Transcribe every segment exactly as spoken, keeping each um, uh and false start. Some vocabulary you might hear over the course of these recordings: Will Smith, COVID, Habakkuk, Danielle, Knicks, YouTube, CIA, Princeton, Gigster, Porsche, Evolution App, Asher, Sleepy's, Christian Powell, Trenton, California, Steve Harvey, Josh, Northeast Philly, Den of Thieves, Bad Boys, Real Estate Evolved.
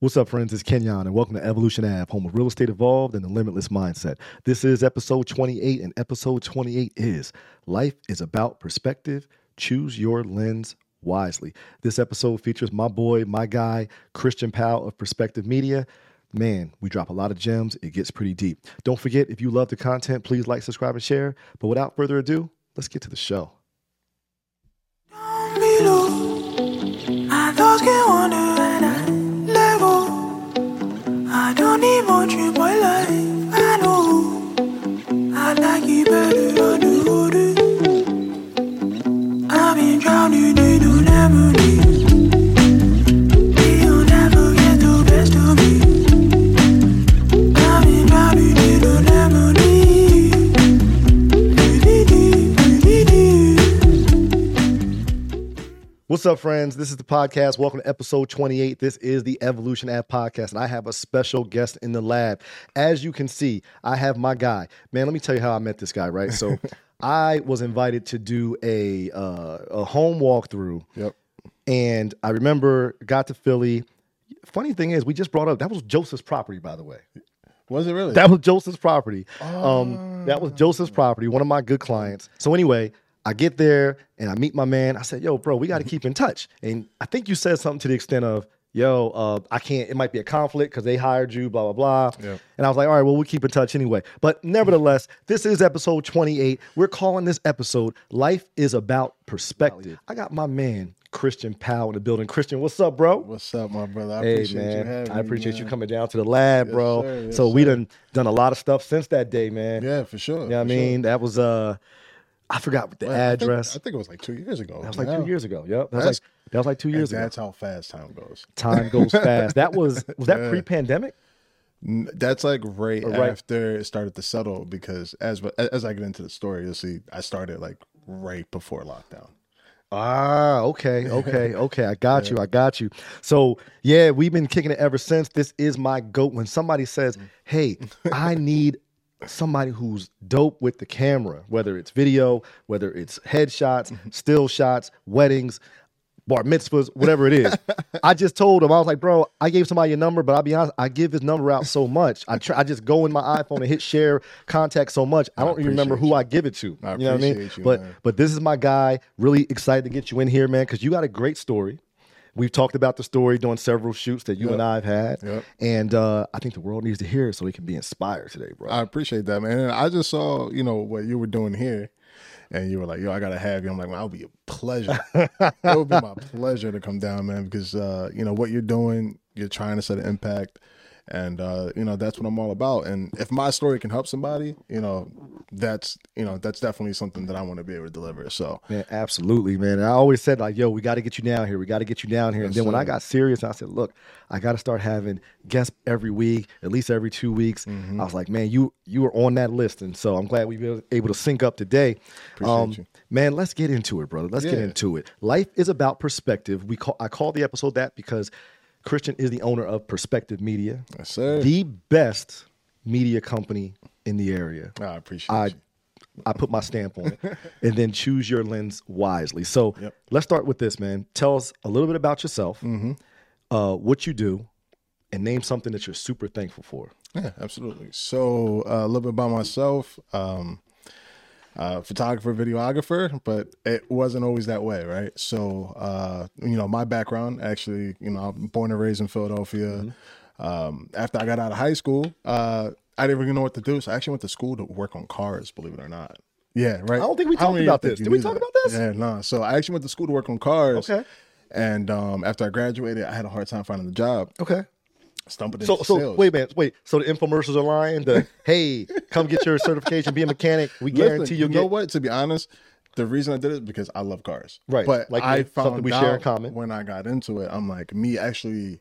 What's up, friends? It's Kenyon, and welcome to Evolution App, home of Real Estate Evolved and the Limitless Mindset. This is episode twenty-eight, and episode twenty-eight is Life is About Perspective. Choose your lens wisely. This episode features my boy, my guy, Christian Powell of Perspective Media. Man, we drop a lot of gems. It gets pretty deep. Don't forget, if you love the content, please like, subscribe, and share. But without further ado, let's get to the show. Don't be low. My thoughts can wander. I don't need more trip my life, I know I like it better on the water. I've been drowning in the memories. You'll never get the best of me. I've been drowning in the memories. What's up, friends? This is the podcast. Welcome to episode twenty-eight. This is the Evolution App podcast, and I have a special guest in the lab. As you can see, I have my guy. Man, let me tell you how I met this guy, right? So I was invited to do a uh, a home walkthrough, yep. And I remember got to Philly. Funny thing is, we just brought up, that was Joseph's property, by the way. Was it really? That was Joseph's property. Oh. Um, that was Joseph's property, one of my good clients. So anyway, I get there and I meet my man. I said, yo, bro, we got to keep in touch. And I think you said something to the extent of, yo, uh, I can't, it might be a conflict because they hired you, blah, blah, blah. Yeah. And I was like, all right, well, we'll keep in touch anyway. But nevertheless, this is episode twenty-eight. We're calling this episode, Life is About Perspective. I got my man, Christian Powell, in the building. Christian, what's up, bro? What's up, my brother? I hey, appreciate man. you having I appreciate me, you coming down to the lab, yes, bro. Sir, yes, so sir. we done done a lot of stuff since that day, man. Yeah, for sure. You know what I mean? Sure. That was... uh. I forgot what the well, address. I think, I think it was like two years ago. That was like now. two years ago. Yep. That was like that was like two years that's ago. That's how fast time goes. Time goes fast. That was was that yeah. pre-pandemic? That's like right, right after it started to settle, because as as I get into the story, you'll see I started like right before lockdown. Ah, okay, okay, okay. I got yeah. you. I got you. So yeah, we've been kicking it ever since. This is my goat. When somebody says, "Hey, I need." somebody who's dope with the camera, whether it's video, whether it's headshots, still shots, weddings, bar mitzvahs, whatever it is. I just told him, I was like, bro, I gave somebody your number, but I'll be honest, I give his number out so much. I try, I just go in my iPhone and hit share contact so much. I don't I remember who you. I give it to. I you know what I mean? You, but man. but this is my guy. Really excited to get you in here, man, because you got a great story. We've talked about the story during several shoots that you yep. and I have had. Yep. And uh, I think the world needs to hear it so we can be inspired today, bro. I appreciate that, man. And I just saw, you know, what you were doing here. And you were like, yo, I got to have you. I'm like, well, it'll be a pleasure. It would be my pleasure to come down, man, because, uh, you know, what you're doing, you're trying to set an impact. And, uh, you know, that's what I'm all about. And if my story can help somebody, you know, that's, you know, that's definitely something that I want to be able to deliver. So, man, absolutely, man. And I always said, like, yo, we got to get you down here. We got to get you down here. Yes, and then sir. when I got serious, I said, look, I got to start having guests every week, at least every two weeks. Mm-hmm. I was like, man, you, you were on that list. And so I'm glad we were able to sync up today. Appreciate um, you. Man, let's get into it, brother. Let's yeah. get into it. Life is about perspective. We call, I call the episode that because Christian is the owner of Perspective Media, yes, sir. the best media company in the area. Oh, I appreciate I, you. I put my stamp on it. And then choose your lens wisely. So yep. let's start with this, man. Tell us a little bit about yourself, mm-hmm. uh, what you do, and name something that you're super thankful for. Yeah, absolutely. So uh, a little bit about myself. Um, Uh, photographer, videographer, but it wasn't always that way, right? So, uh, you know, my background, actually, you know, I'm born and raised in Philadelphia. Mm-hmm. Um, after I got out of high school, uh, I didn't really know what to do. So I actually went to school to work on cars, believe it or not. Yeah, right. I don't think we talked about this. Did we talk about this? Yeah, no. Nah. So I actually went to school to work on cars. Okay. And um, after I graduated, I had a hard time finding a job. Okay. Stumbling so, so sales. wait, man, wait. So the infomercials are lying. The hey, come get your certification, be a mechanic. We Listen, guarantee you'll you get. You know what? To be honest, the reason I did it is because I love cars. Right. But like I found something we share in common. When I got into it, I'm like, me actually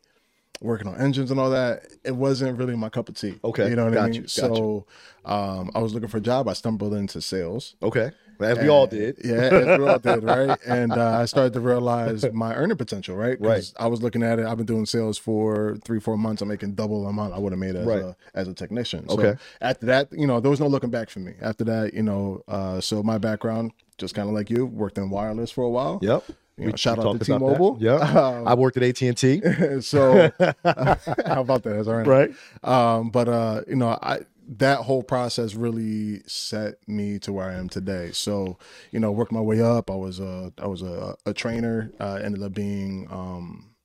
working on engines and all that, it wasn't really my cup of tea. Okay. You know what got I mean? You, got so you. Um, I was looking for a job. I stumbled into sales. Okay. As and, we all did. Yeah, as we all did, right? And uh, I started to realize my earning potential, right? Right. I was looking at it. I've been doing sales for three, four months. I'm making double the amount I would have made as, right. a, as a technician. So okay. after that, you know, there was no looking back for me. After that, you know, uh, so my background, just kind of like you, worked in wireless for a while. Yep. You know, shout out to T-Mobile. Yeah, um, I worked at A T and T. So uh, how about that? That's all right. Right. Um, but uh, you know, I that whole process really set me to where I am today. So you know, worked my way up. I was a I was a, a trainer. Uh, ended up being um,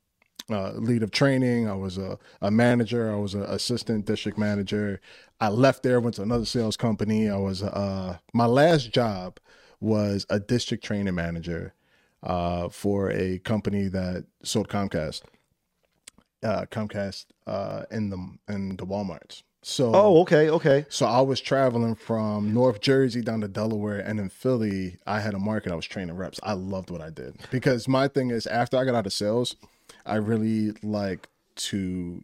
uh, lead of training. I was a, a manager. I was an assistant district manager. I left there, went to another sales company. I was uh, my last job was a district training manager. Uh, for a company that sold Comcast, uh, Comcast uh, in the in the Walmarts. So oh, okay, okay. So I was traveling from North Jersey down to Delaware, and in Philly, I had a market. I was training reps. I loved what I did because my thing is, after I got out of sales, I really like to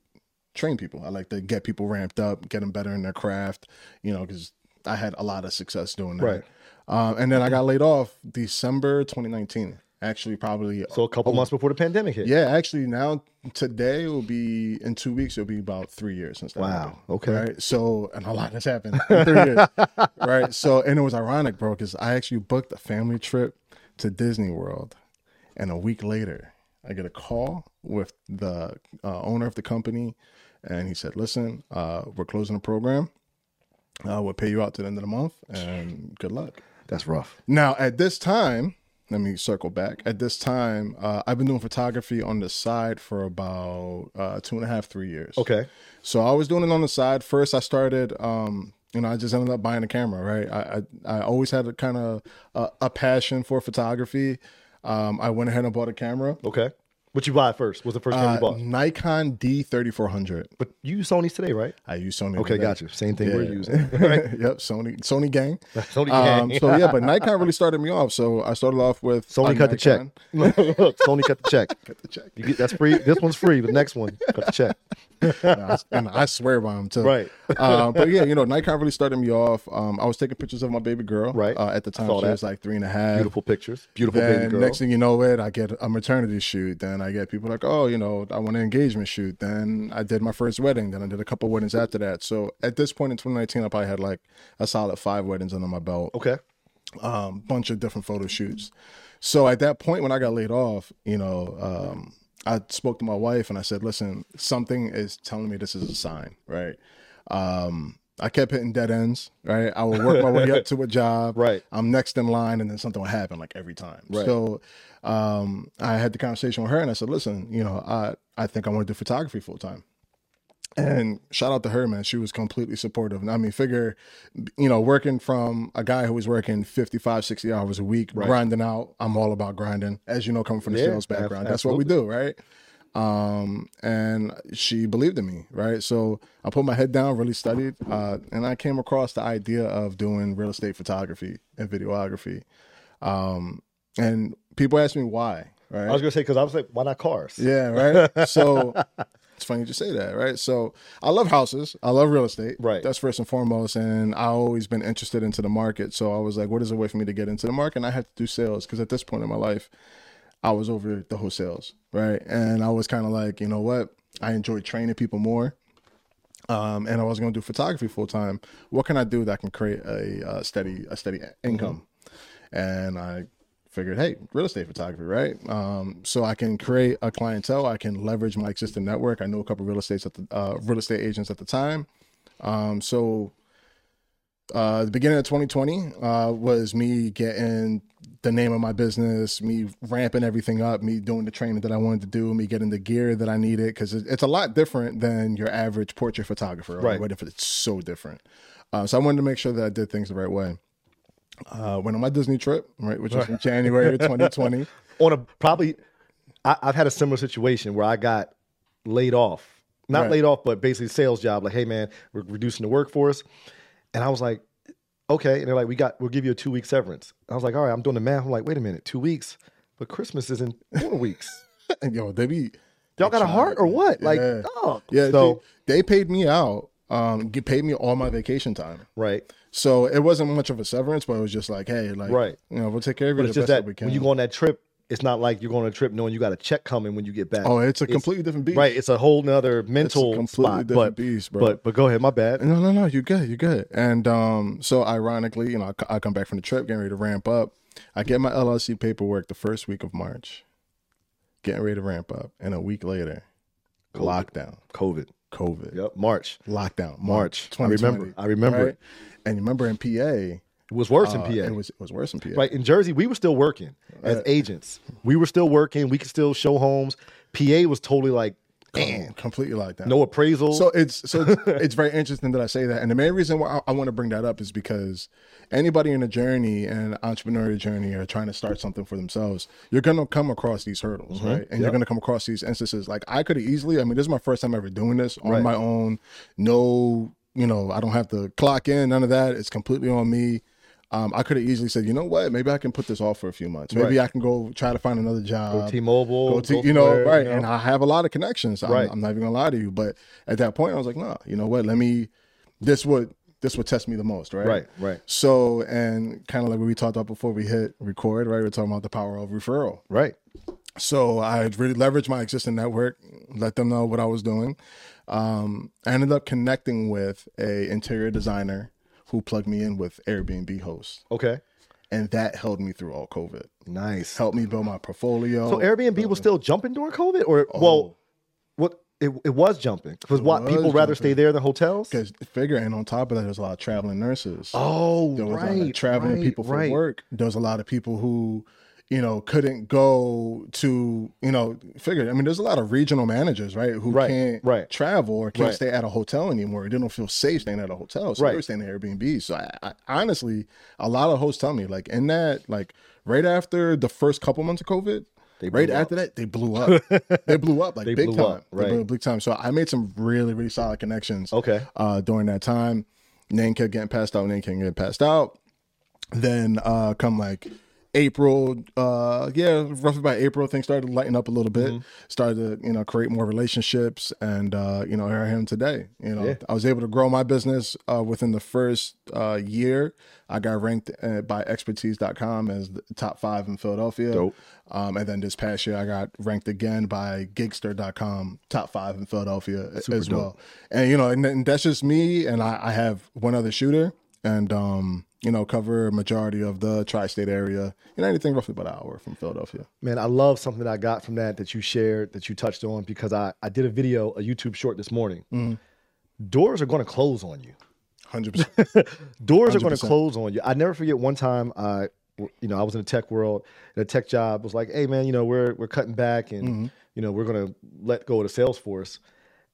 train people. I like to get people ramped up, get them better in their craft. You know, because I had a lot of success doing that. Right. Um, and then I got laid off December twenty nineteen. Actually, probably so a couple oh, months before the pandemic hit. Yeah, actually, now today will be in two weeks. It'll be about three years since that. Wow. Happened, okay. Right. So, and a lot has happened in three years. Right. So, and it was ironic, bro, because I actually booked a family trip to Disney World, and a week later, I get a call with the uh, owner of the company, and he said, "Listen, uh, we're closing the program. Uh, we'll pay you out to the end of the month, and good luck." That's rough. Now, at this time, let me circle back. At this time, uh, I've been doing photography on the side for about uh, two and a half, three years. Okay. So I was doing it on the side. First, I started, um, you know, I just ended up buying a camera, right? I I, I always had a kind of a, a passion for photography. Um, I went ahead and bought a camera. Okay. What you buy first? What's the first camera uh, you bought? Nikon D thirty-four hundred. But you use Sony's today, right? I use Sony. Okay, today. Gotcha. Same thing yeah. we're using. Right? Yep, Sony Sony gang. Sony um, gang. So yeah, but Nikon really started me off. So I started off with Sony cut Nikon. The check. Look, look, Sony cut the check. Cut the check. You get, that's free. This one's free. The next one, cut the check. And, I, and I swear by them too. Right. Uh, but yeah, you know, Nikon really started me off. Um, I was taking pictures of my baby girl. Right. Uh, at the time, she that. was like three and a half. Beautiful pictures. Beautiful then, baby girl. Next thing you know, it I get a maternity shoot. Then I get people like, oh, you know, I want an engagement shoot. Then I did my first wedding. Then I did a couple weddings after that. So at this point in twenty nineteen, I probably had like a solid five weddings under my belt. Okay. Um, bunch of different photo shoots. So at that point when I got laid off, you know, um, I spoke to my wife and I said, listen, something is telling me this is a sign, right? Um, I kept hitting dead ends, right? I would work my way up to a job. Right. I'm next in line, and then something would happen like every time. Right. So um, I had the conversation with her, and I said, listen, you know, I, I think I want to do photography full time. And shout out to her, man. She was completely supportive. And I mean, figure, you know, working from a guy who was working fifty-five, sixty hours a week, right. grinding out. I'm all about grinding, as you know, coming from the yeah, sales background. Absolutely. That's what we do, right? Um, and she believed in me, right? So I put my head down, really studied, uh, and I came across the idea of doing real estate photography and videography. Um, and people ask me why, right? I was going to say, because I was like, why not cars? Yeah, right? So... It's funny you just say that, right? So I love houses. I love real estate. Right. That's first and foremost. And I've always been interested into the market. So I was like, what is a way for me to get into the market? And I had to do sales because at this point in my life, I was over the whole sales, right? And I was kind of like, you know what? I enjoy training people more. Um, and I was going to do photography full time. What can I do that can create a, a steady a steady income? Mm-hmm. And I... figured, hey, real estate photography, right? Um, so I can create a clientele. I can leverage my existing network. I know a couple of real estate at the uh, real estate agents at the time. Um, so uh, the beginning of twenty twenty uh, was me getting the name of my business, me ramping everything up, me doing the training that I wanted to do, me getting the gear that I needed because it's a lot different than your average portrait photographer. Right? Right. It's so different. Uh, so I wanted to make sure that I did things the right way. Uh, went on my Disney trip, right, which was in January of twenty twenty. on a probably, I, I've had a similar situation where I got laid off, not right. laid off, but basically sales job. Like, hey man, we're reducing the workforce, and I was like, okay. And they're like, we got, we'll give you a two week severance. I was like, all right, I'm doing the math. I'm like, wait a minute, two weeks, but Christmas is in four weeks. Yo, they be y'all got a heart or what? Like, yeah, oh. yeah so they, they paid me out. Um, paid me all my vacation time. Right. So it wasn't much of a severance, but it was just like, hey, like, right. you know, we'll take care of you the best that, that we can. When you go on that trip, it's not like you're going on a trip knowing you got a check coming when you get back. Oh, it's a it's, completely different beast. Right. It's a whole nother mental it's a completely spot, different but, beast, bro. But, but go ahead. My bad. No, no, no. You're good. You're good. And um, so ironically, you know, I, I come back from the trip, getting ready to ramp up. I get my L L C paperwork the first week of March, getting ready to ramp up, and a week later, COVID. lockdown. COVID. COVID. Yep. March. Lockdown. March. I remember. I remember. Right? And you remember in P A... It was worse uh, in P A. It was, it was worse in P A. Right. In Jersey, we were still working as agents. We were still working. We could still show homes. P A was totally like, damn. Completely like that. No appraisal. So it's so it's, it's very interesting that I say that. And the main reason why I, I want to bring that up is because anybody in a journey, an entrepreneurial journey, or trying to start something for themselves, you're going to come across these hurdles, mm-hmm. right? And yep. you're going to come across these instances. Like I could easily, I mean, this is my first time ever doing this on right. my own. No, you know, I don't have to clock in, none of that. It's completely on me. Um, I could have easily said, you know what? Maybe I can put this off for a few months. Maybe right. I can go try to find another job. Go T-Mobile. Go T, you know, Square, right. You know? And I have a lot of connections. Right. I'm, I'm not even going to lie to you. But at that point, I was like, nah, you know what? Let me, this would, this would test me the most, right? Right, right. So, and kind of like what we talked about before we hit record, right? We were talking about the power of referral. Right. So I really leveraged my existing network, let them know what I was doing. Um, I ended up connecting with a interior designer who plugged me in with Airbnb hosts. Okay. And that held me through all COVID. Nice. Helped me build my portfolio. So Airbnb building. was still jumping during COVID? Or, oh. well, what it, it was jumping. Because what, people jumping. rather stay there than hotels? Because figure, and on top of that, there's a lot of traveling nurses. Oh, there was right. a lot of traveling right, people for right. work. There's a lot of people who, you know, couldn't go to, you know, figure. I mean, there's a lot of regional managers, right, who right, can't right. travel or can't right. stay at a hotel anymore. They don't feel safe staying at a hotel, so right. they're staying at Airbnb. So I, I, honestly, a lot of hosts tell me, like, in that, like, right after the first couple months of COVID, they right after up. that, they blew up. they blew up, like, they big blew time. Up, right. They blew up big time. So I made some really, really solid connections okay. uh, during that time. Name kept getting passed out. Name kept getting passed out. Then uh, come, like... April, uh, yeah, roughly by April, things started to lighten up a little bit, mm-hmm. started to, you know, create more relationships, and, uh, you know, here I am today. You know, yeah. I was able to grow my business uh, within the first uh, year. I got ranked uh, by expertise dot com as the top five in Philadelphia. Dope. Um, and then this past year, I got ranked again by gigster dot com, top five in Philadelphia Super as dope. well. And, you know, and, and that's just me, and I, I have one other shooter, and, um, you know, cover a majority of the tri-state area, and anything roughly about an hour from Philadelphia. Man, I love something that I got from that that you shared, that you touched on, because I, I did a video, a YouTube short this morning. Mm-hmm. Doors are going to close on you. one hundred percent Doors one hundred percent are going to close on you. I never forget one time, I, you know, I was in the tech world, and a tech job was like, hey, man, you know, we're we're cutting back, and, mm-hmm. you know, we're going to let go of the sales force.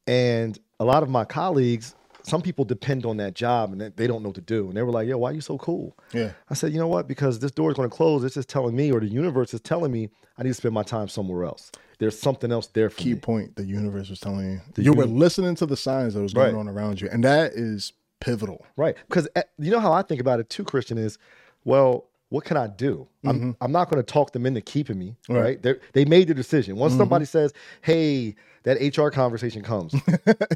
And a lot of my colleagues... Some people depend on that job and they don't know what to do. And they were like, yo, why are you so cool? Yeah. I said, you know what? Because this door is going to close. It's just telling me, or the universe is telling me, I need to spend my time somewhere else. There's something else there for Key me. Key point, the universe was telling you. The you universe. were listening to the signs that was going right. on around you. And that is pivotal. Right. Because you know how I think about it too, Christian, is, well, what can I do? Mm-hmm. I'm, I'm not going to talk them into keeping me. Right. right? They made the decision. Once mm-hmm. somebody says, hey, that H R conversation comes.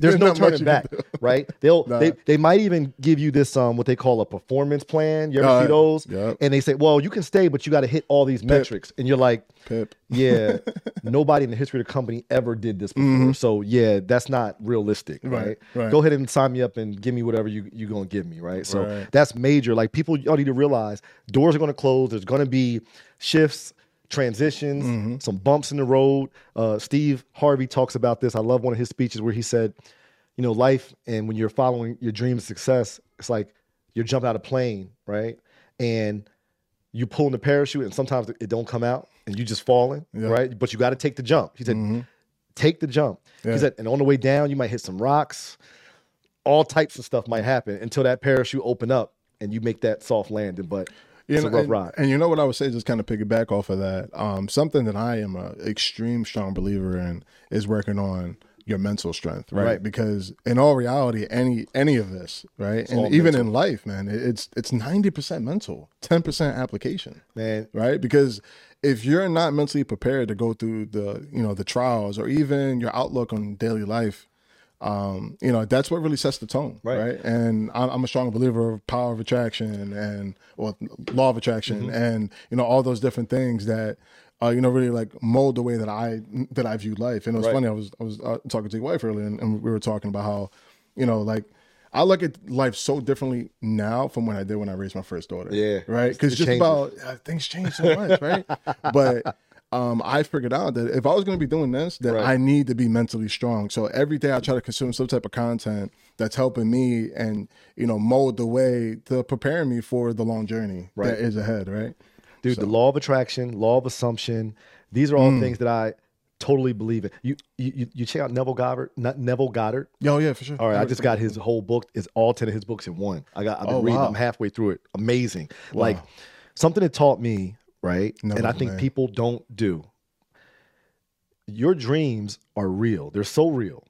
There's no turning back, right? They'll nah. they they might even give you this um what they call a performance plan. You ever nah. see those? Yep. And they say, well, you can stay, but you got to hit all these Pip. metrics. And you're like, Pip. yeah, nobody in the history of the company ever did this before. Mm-hmm. So yeah, that's not realistic, right, right? right? Go ahead and sign me up and give me whatever you you gonna give me, right? So right. that's major. Like people, y'all need to realize doors are gonna close. There's gonna be shifts. Transitions, mm-hmm. some bumps in the road. Uh, Steve Harvey talks about this. I love one of his speeches where he said, you know, life, and when you're following your dream of success, it's like you're jumping out of a plane, right? And you pull in the parachute and sometimes it don't come out and you just falling, yeah. right? But you got to take the jump. He said, mm-hmm. take the jump. Yeah. He said, and on the way down, you might hit some rocks. All types of stuff might happen until that parachute open up and you make that soft landing. But You know, and, and you know what I would say, just kind of piggyback off of that. Um, something that I am an extreme strong believer in is working on your mental strength, right? right. Because in all reality, any any of this, right, it's and even mental. in life, man, it's it's ninety percent mental, ten percent application, man, right? Because if you're not mentally prepared to go through the you know the trials or even your outlook on daily life. Um, you know, that's what really sets the tone, right? right? And I'm, I'm a strong believer of power of attraction and or law of attraction, mm-hmm. and you know all those different things that, uh, you know, really like mold the way that I that I view life. And it was right. funny. I was I was uh, talking to your wife earlier, and, and we were talking about how, you know, like. I look at life so differently now from when I did when I raised my first daughter. Yeah. Right? Because just changes. about uh, things change so much, right? But um, I figured out that if I was going to be doing this, that right. I need to be mentally strong. So every day I try to consume some type of content that's helping me and, you know, mold the way to prepare me for the long journey right. that is ahead, right? Dude, so. The law of attraction, law of assumption, these are all mm. things that I totally believe in. You you you check out Neville Goddard, not Neville Goddard. Oh yeah, for sure. All right, I just got his whole book. It's all ten of his books in one. I got. I've been oh, reading. Wow. I'm halfway through it. Amazing. Wow. Like something that taught me right, Neville, and I think man. people don't do. Your dreams are real. They're so real.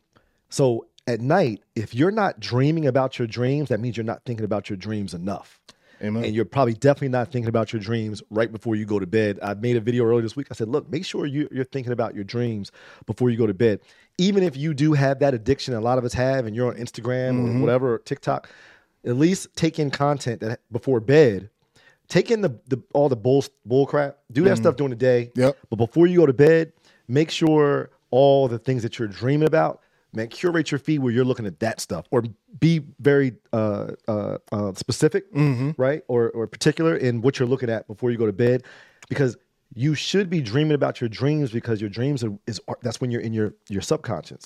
So at night, if you're not dreaming about your dreams, that means you're not thinking about your dreams enough. Amen. And you're probably definitely not thinking about your dreams right before you go to bed. I made a video earlier this week. I said, look, make sure you, you're thinking about your dreams before you go to bed. Even if you do have that addiction, a lot of us have, and you're on Instagram mm-hmm. or whatever, or TikTok, at least take in content that before bed. Take in the, the all the bull, bull crap. Do that mm-hmm. stuff during the day. Yep. But before you go to bed, make sure all the things that you're dreaming about, man, curate your feed where you're looking at that stuff, or be very uh, uh, uh, specific, mm-hmm. right, or or particular in what you're looking at before you go to bed, because you should be dreaming about your dreams, because your dreams are, is are, that's when you're in your your subconscious,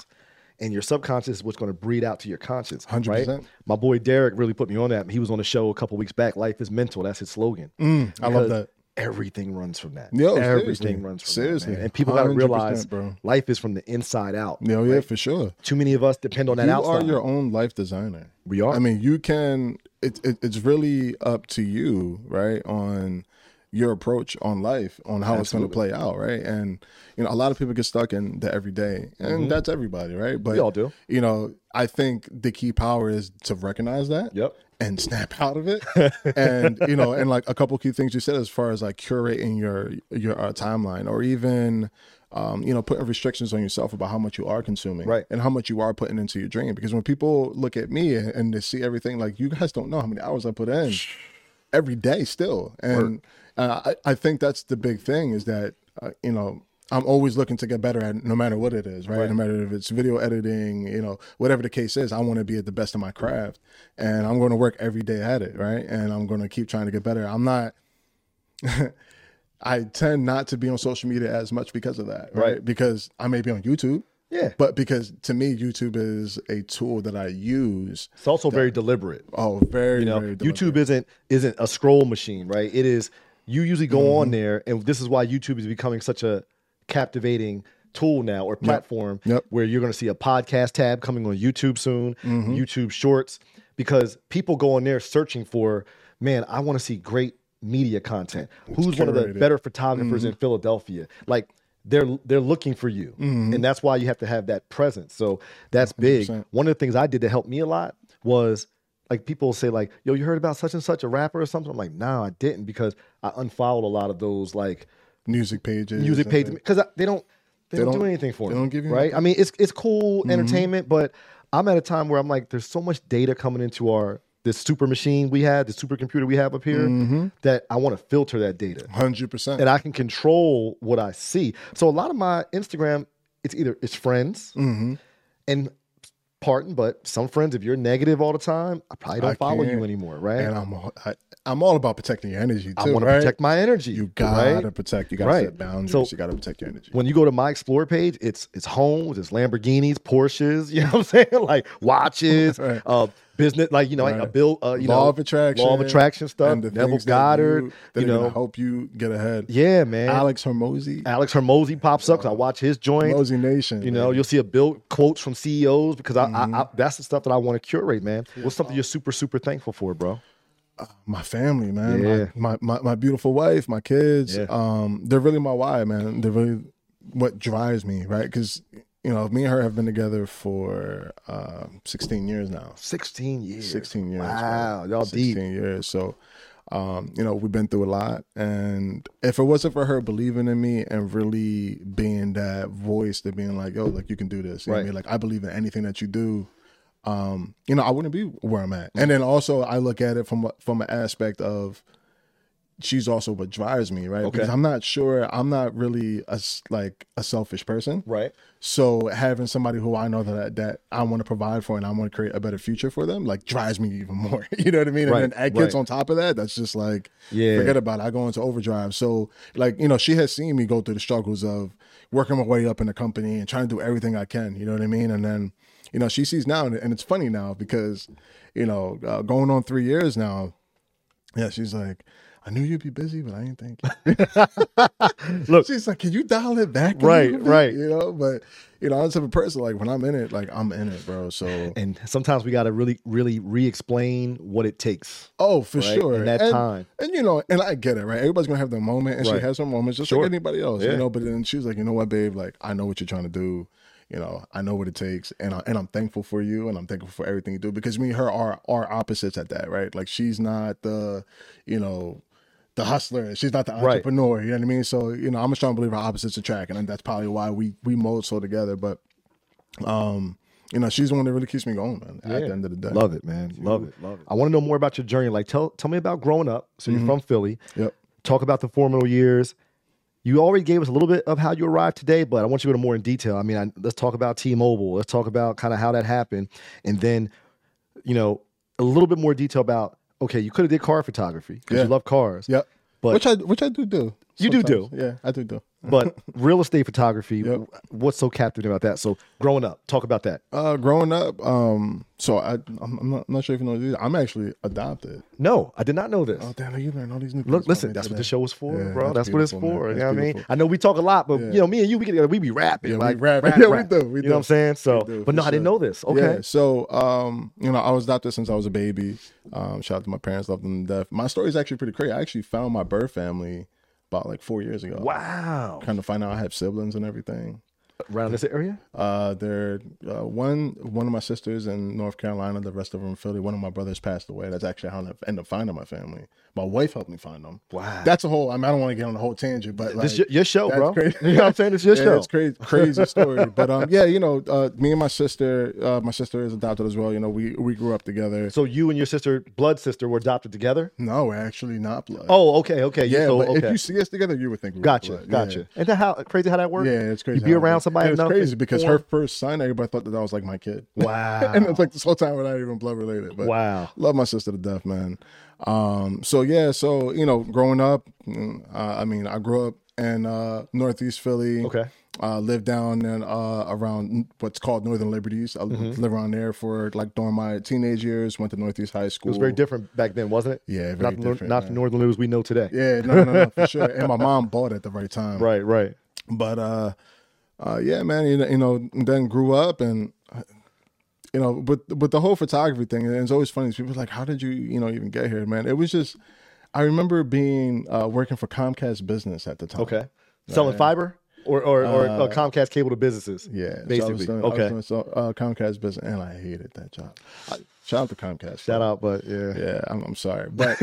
and your subconscious is what's going to breed out to your conscious. one hundred percent. Right? My boy Derek really put me on that. He was on the show a couple weeks back. Life is mental. That's his slogan. Mm, I love that. Everything runs from that. Yo, Everything seriously. runs from seriously. that. Seriously. And people got to realize bro. life is from the inside out. Yeah, right? yeah, for sure. Too many of us depend on that you outside. You are your own life designer. We are. I mean, you can, it, it, it's really up to you, right, on your approach on life, on how Absolutely. it's going to play out, right? And, you know, a lot of people get stuck in the everyday, and mm-hmm. that's everybody, right? But, we all do. You know, I think the key power is to recognize that. Yep. And snap out of it, and you know, and like a couple key things you said as far as like curating your your uh, timeline, or even um, you know, putting restrictions on yourself about how much you are consuming, right, and how much you are putting into your dream. Because when people look at me and, and they see everything, like you guys don't know how many hours I put in every day still, and uh, I I think that's the big thing is that uh, you know. I'm always looking to get better at no matter what it is, right? right? No matter if it's video editing, you know, whatever the case is, I want to be at the best of my craft, and I'm going to work every day at it, right? And I'm going to keep trying to get better. I'm not, I tend not to be on social media as much because of that, right? right? Because I may be on YouTube. Yeah. But because to me, YouTube is a tool that I use. It's also that, very deliberate. Oh, very, you know, very deliberate. YouTube isn't, isn't a scroll machine, right? It is, you usually go mm-hmm. on there, and this is why YouTube is becoming such a captivating tool now, or platform yep. Yep. where you're going to see a podcast tab coming on YouTube soon, mm-hmm. YouTube Shorts, because people go on there searching for, man, I want to see great media content. It's Who's curated. one of the better photographers mm-hmm. in Philadelphia? Like they're they're looking for you, mm-hmm. and that's why you have to have that presence. So that's big. one hundred percent One of the things I did to help me a lot was, like, people say like, yo, you heard about such and such, a rapper or something? I'm like, no, nah, I didn't, because I unfollowed a lot of those like music pages, music pages, because they don't, they, they don't do anything for me. They don't give you right. anything. I mean, it's it's cool mm-hmm. entertainment, but I'm at a time where I'm like, there's so much data coming into our this super machine we have, the supercomputer we have up here, mm-hmm. that I want to filter that data, one hundred percent, and I can control what I see. So a lot of my Instagram, it's either it's friends, mm-hmm. and pardon, but some friends, if you're negative all the time, I probably don't I follow can. you anymore, right? And I'm all, I, I'm all about protecting your energy too. I want right? to protect my energy. You gotta right? protect. You gotta right. set boundaries. So you gotta protect your energy. When you go to my Explore page, it's it's homes, it's Lamborghinis, Porsches. You know what I'm saying? Like watches, right. uh, business, like you know, right. like a bill, uh, you law know, of attraction, law of attraction stuff. Neville Goddard, that you, that you know, help you get ahead. Yeah, man. Alex Hormozy. Alex Hormozy pops up because I watch his joint. Hormozy Nation. You know, man. You'll see a bill quotes from C E Os because I. Mm-hmm. I, I, that's the stuff that I want to curate, man. Yeah. What's something you're super, super thankful for, bro? Uh, my family, man. Yeah. My, my, my my beautiful wife, my kids. Yeah. Um, they're really my why, man. They're really what drives me, right? Because, you know, me and her have been together for uh, sixteen years now. sixteen years sixteen years Wow, y'all deep. sixteen years So, um, you know, we've been through a lot. And if it wasn't for her believing in me and really being that voice to being like, yo, like, you can do this. You right. know what I mean? Like, I believe in anything that you do. Um, you know, I wouldn't be where I'm at. And then also I look at it from, from an aspect of she's also what drives me, right? Okay. Because I'm not sure, I'm not really a, like a selfish person. Right. So having somebody who I know that that I want to provide for and I want to create a better future for them, like drives me even more. You know what I mean? Right. And then that gets right. on top of that, that's just like, yeah. forget about it. I go into overdrive. So like, you know, she has seen me go through the struggles of working my way up in the company and trying to do everything I can. You know what I mean? And then, you know, she sees now, and it's funny now because, you know, uh, going on three years now, yeah, she's like, I knew you'd be busy, but I didn't think. Look, she's like, can you dial it back? Right, right. You know, but you know, I'm the type of person like when I'm in it, like I'm in it, bro. So, and sometimes we got to really, really re-explain what it takes. Oh, for right? sure, in that and, time. And you know, and I get it, right? Everybody's gonna have their moment, and right. she has her moments, just sure. like anybody else, yeah. you know. But then she was like, you know what, babe? Like, I know what you're trying to do. You know, I know what it takes, and I, and I'm thankful for you, and I'm thankful for everything you do, because me and her are are opposites at that, right? Like she's not the, you know, the hustler, she's not the entrepreneur. Right. You know what I mean? So you know, I'm a strong believer opposites attract, and that's probably why we we mold so together. But, um, you know, she's the one that really keeps me going, man. Yeah. At the end of the day, love it, man, she, love it, love it. I want to know more about your journey. Like, tell tell me about growing up. So you're mm-hmm. from Philly. Yep. Talk about the formative years. You already gave us a little bit of how you arrived today, but I want you to go more in detail. I mean, I, let's talk about T-Mobile. Let's talk about kind of how that happened. And then, you know, a little bit more detail about, okay, you could have did car photography because yeah. you love cars. Yep. But which I which I do do. You sometimes. do do. Yeah, I do do. But real estate photography, yep. what's so captivating about that? So growing up, talk about that. Uh, growing up, um, so I, I'm, I'm, not, I'm not sure if you know this. I'm actually adopted. No, I did not know this. Oh, damn, you learn all these new things. Look, listen, that's today. What the show was for, yeah, bro. That's, that's what it's for. You know what I mean? I know we talk a lot, but, yeah. you know, me and you, we get we be rapping. Yeah, like, we rap, rap, yeah, rap. we do. We you do. know what I'm saying? So, do, But no, sure. I didn't know this. Okay. Yeah, so, um, you know, I was adopted since I was a baby. Um, shout out to my parents, loved them to death. My story is actually pretty crazy. I actually found my birth family about like four years ago. Wow. Kind of find out I have siblings and everything. Around this area? Uh, they're uh, one one of my sisters in North Carolina, the rest of them in Philly. One of my brothers passed away. That's actually how I ended up finding my family. My wife helped me find them. Wow. That's a whole, I mean, I don't want to get on the whole tangent, but like. This your, your show, bro. Crazy. You know what I'm saying? It's your yeah, show. It's crazy, crazy story. But um, yeah, you know, uh, me and my sister, uh, my sister is adopted as well. You know, we, we grew up together. So you and your sister, blood sister, were adopted together? No, we're actually not blood. Oh, okay, okay. Yeah, so, but okay. if you see us together, you would think we were gotcha, blood. Gotcha, gotcha. Yeah. And how crazy how that works? Yeah, it's crazy. You be around somebody. It's crazy because her first son, everybody thought that I was like my kid. Wow. And it's like this whole time we're not even blood related. But wow. Love my sister to death, man. Um, so yeah, so, you know, growing up, uh, I mean, I grew up in uh, Northeast Philly. Okay. I uh, lived down in, uh, around what's called Northern Liberties. I mm-hmm. lived around there for like during my teenage years, went to Northeast High School. It was very different back then, wasn't it? Yeah, very not different. Nor- not the Northern Liberties we know today. Yeah, no, no, no, for sure. And my mom bought it at the right time. Right, right. But, uh, Uh, yeah, man, you know, you know, then grew up and, you know, but, but the whole photography thing, and it's always funny. People are like, how did you, you know, even get here, man? It was just, I remember being, uh, working for Comcast Business at the time. Okay. Right? Selling fiber or, or, or uh, Comcast cable to businesses. Yeah. Basically. So I was doing, okay. I was doing, so, uh, Comcast Business. And I hated that job. I, Shout out to Comcast. Shout out, but yeah. Yeah, I'm, I'm sorry. But,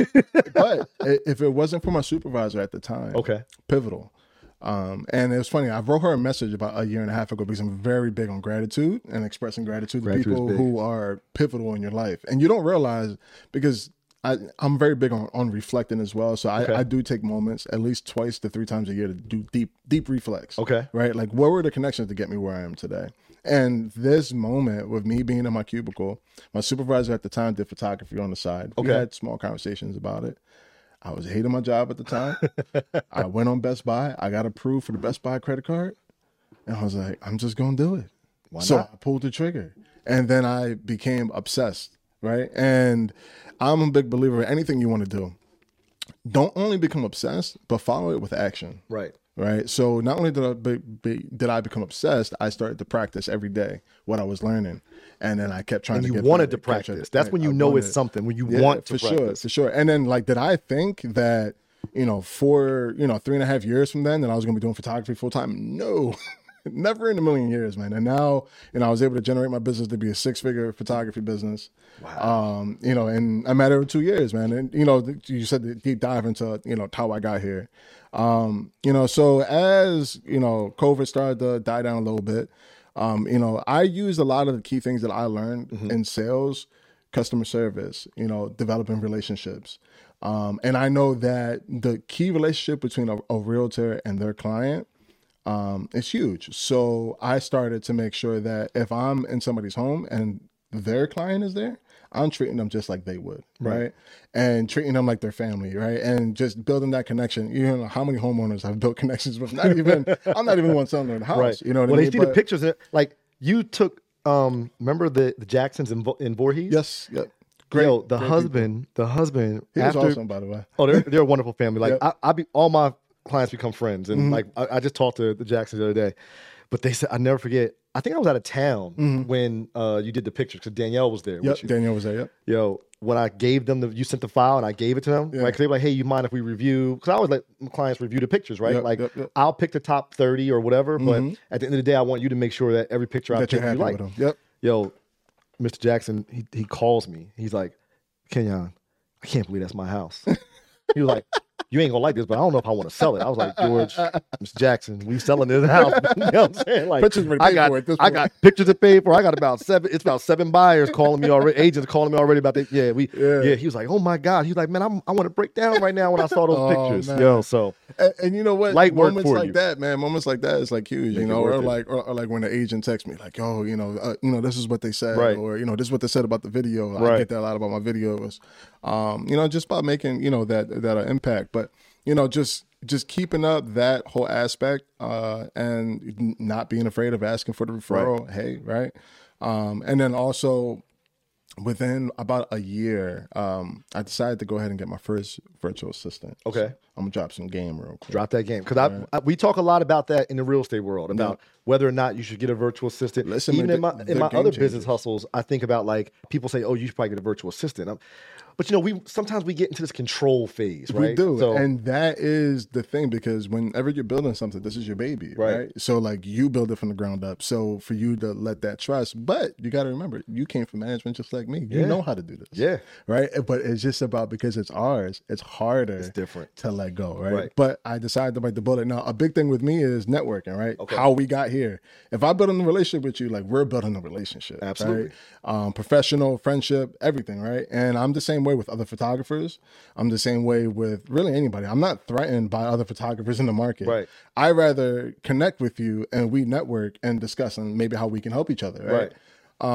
but if it wasn't for my supervisor at the time. Okay. Pivotal. Um, and it was funny, I wrote her a message about a year and a half ago because I'm very big on gratitude and expressing gratitude to people who are pivotal in your life. And you don't realize because I, I'm very big on, on reflecting as well. So I, okay. I do take moments at least twice to three times a year to do deep, deep reflex. Okay. Right? Like what were the connections to get me where I am today? And this moment with me being in my cubicle, my supervisor at the time did photography on the side. Okay. We had small conversations about it. I was hating my job at the time. I went on Best Buy. I got approved for the Best Buy credit card. And I was like, I'm just going to do it. Why so not? I pulled the trigger. And then I became obsessed, right? And I'm a big believer in anything you want to do. Don't only become obsessed, but follow it with action. Right. Right. So not only did I, be, be, did I become obsessed, I started to practice every day what I was learning. And then I kept trying and to get you wanted better. to practice. That's when you I know wanted. it's something, when you yeah, want to for practice. For sure, for sure. And then like, did I think that, you know, for, you know, three and a half years from then that I was going to be doing photography full time? No, never in a million years, man. And now, you know, I was able to generate my business to be a six figure photography business. Wow. Um, you know, in a matter of two years, man. And, you know, you said the deep dive into, you know, how I got here. Um, you know, so as, you know, COVID started to die down a little bit, um, you know, I used a lot of the key things that I learned mm-hmm. in sales, customer service, you know, developing relationships, Um, and I know that the key relationship between a, a realtor and their client um, is huge. So I started to make sure that if I'm in somebody's home and their client is there, I'm treating them just like they would, right? right? And treating them like their family, right? And just building that connection. You know how many homeowners have built connections with? Not even I'm not even one selling in the house. Right. You know what well, I mean? Well, they see but, the pictures. Of, like you took. Um, remember the, the Jacksons in, in Voorhees? Yes. Yep. Great. Yo, the great husband. People. The husband. He was awesome, by the way. Oh, they're they're a wonderful family. Like yep. I, I be all my clients become friends, and mm-hmm. like I, I just talked to the Jacksons the other day, but they said I never forget. I think I was out of town mm-hmm. when uh, you did the picture because Danielle was there. Yep, Danielle was there, yep. Yo, when I gave them, the you sent the file and I gave it to them. Yeah. Like, they were like, hey, you mind if we review? Because I always let my clients review the pictures, right? Yep, like, yep, yep. I'll pick the top thirty or whatever, mm-hmm. but at the end of the day, I want you to make sure that every picture that I pick you like. With them. Yep. Yo, Mister Jackson, he, he calls me. He's like, Kenyon, I can't believe that's my house. He was like, you ain't gonna like this, but I don't know if I want to sell it. I was like, George, Mister Jackson, we selling this house. You know what I'm saying? Like, pictures I got, for it this I got pictures to pay for. I got about seven. It's about seven buyers calling me already. Agents calling me already about that. Yeah, we. Yeah. yeah he was like, oh my God. He was like, man, I'm, I want to break down right now when I saw those oh, pictures. Man. Yo, so and, and you know what? Light work moments for like you. that, man. Moments like that is like huge. Make you know, or it. like, or, or like when the agent texts me, like, oh, you know, uh, you know, this is what they said, right. or you know, this is what they said about the video. Right. I get that a lot about my videos. Um, you know, just by making you know that that impact, but you know, just just keeping up that whole aspect uh, and not being afraid of asking for the referral. Right. Hey, right, um, and then also within about a year, um, I decided to go ahead and get my first virtual assistant. Okay, so I'm gonna drop some game real quick. Drop that game because right. I, I we talk a lot about that in the real estate world about yeah. whether or not you should get a virtual assistant. Listen, even man, in my in my other changer. business hustles, I think about like people say, "Oh, you should probably get a virtual assistant." I'm, But, you know, we sometimes we get into this control phase, right? We do. So, and that is the thing, because whenever you're building something, this is your baby, right? right? So, like, you build it from the ground up. So, for you to let that trust, but you got to remember, you came from management just like me. You yeah. know how to do this. Yeah. Right? But it's just about because it's ours, it's harder it's different. to let go, right? right? But I decided to bite the bullet. Now, a big thing with me is networking, right? Okay. How we got here. If I build a relationship with you, like, we're building a relationship. Absolutely. Right? Um, professional, friendship, everything, right? And I'm the same way with other photographers. I'm the same way with really anybody. I'm not threatened by other photographers in the market. Right. I rather connect with you and we network and discuss and maybe how we can help each other. Right. right.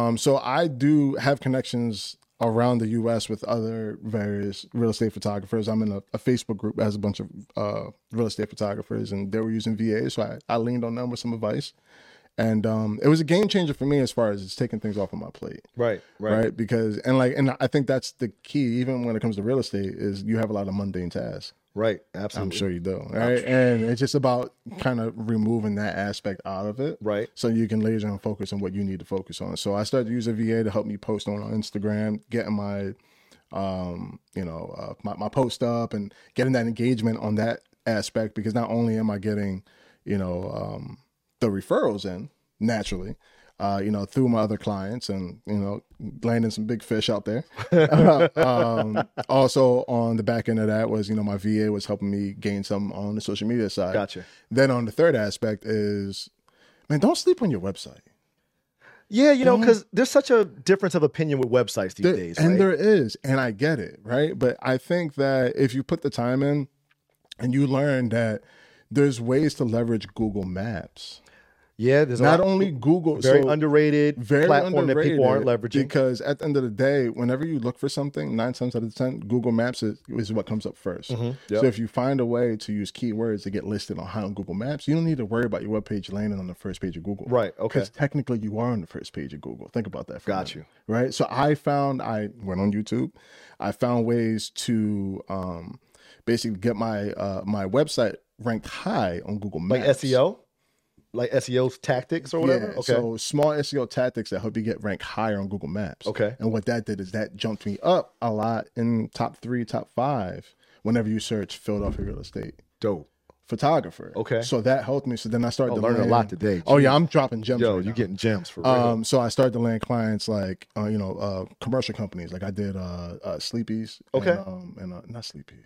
Um, so I do have connections around the U S with other various real estate photographers. I'm in a, a Facebook group that has a bunch of uh, real estate photographers and they were using V A. So I, I leaned on them with some advice. And um, it was a game changer for me as far as it's taking things off of my plate. Right, right. Right. Because, and like, and I think that's the key, even when it comes to real estate, is you have a lot of mundane tasks. Right. Absolutely. I'm sure you do. Right. Sure. And it's just about kind of removing that aspect out of it. Right. So you can laser and focus on what you need to focus on. So I started using V A to help me post on Instagram, getting my, um, you know, uh, my, my post up and getting that engagement on that aspect, because not only am I getting, you know, um, the referrals in naturally, uh, you know, through my other clients and, you know, landing some big fish out there. um, also on the back end of that was, you know, my V A was helping me gain some on the social media side. Gotcha. Then on the third aspect is, man, don't sleep on your website. Yeah, you know, because there's such a difference of opinion with websites these there, days. Right? And there is, and I get it, right? But I think that if you put the time in and you learn that there's ways to leverage Google Maps. Yeah, there's not only Google, very so underrated very platform underrated that people aren't leveraging. Because at the end of the day, whenever you look for something, nine times out of ten, Google Maps is, is what comes up first. Mm-hmm. Yep. So if you find a way to use keywords to get listed on high on Google Maps, you don't need to worry about your webpage landing on the first page of Google. Right. Okay. Because technically you are on the first page of Google. Think about that. For Got minute, you. Right. So I found I went on YouTube. I found ways to um, basically get my uh, my website ranked high on Google Maps. Like S E O? Like S E O tactics or whatever? Yeah, okay. So small S E O tactics that help you get ranked higher on Google Maps. Okay. And what that did is that jumped me up a lot in top three, top five, whenever you search Philadelphia real estate. Dope. Photographer. Okay. So that helped me. So then I started oh, to learn a lot today. Geez. Oh yeah, I'm dropping gems. Yo, right you're now. getting gems for real. Um, so I started to land clients like uh, you know uh, commercial companies. Like I did uh, uh, Sleepy's. Okay. And, um, and uh, not Sleepy's.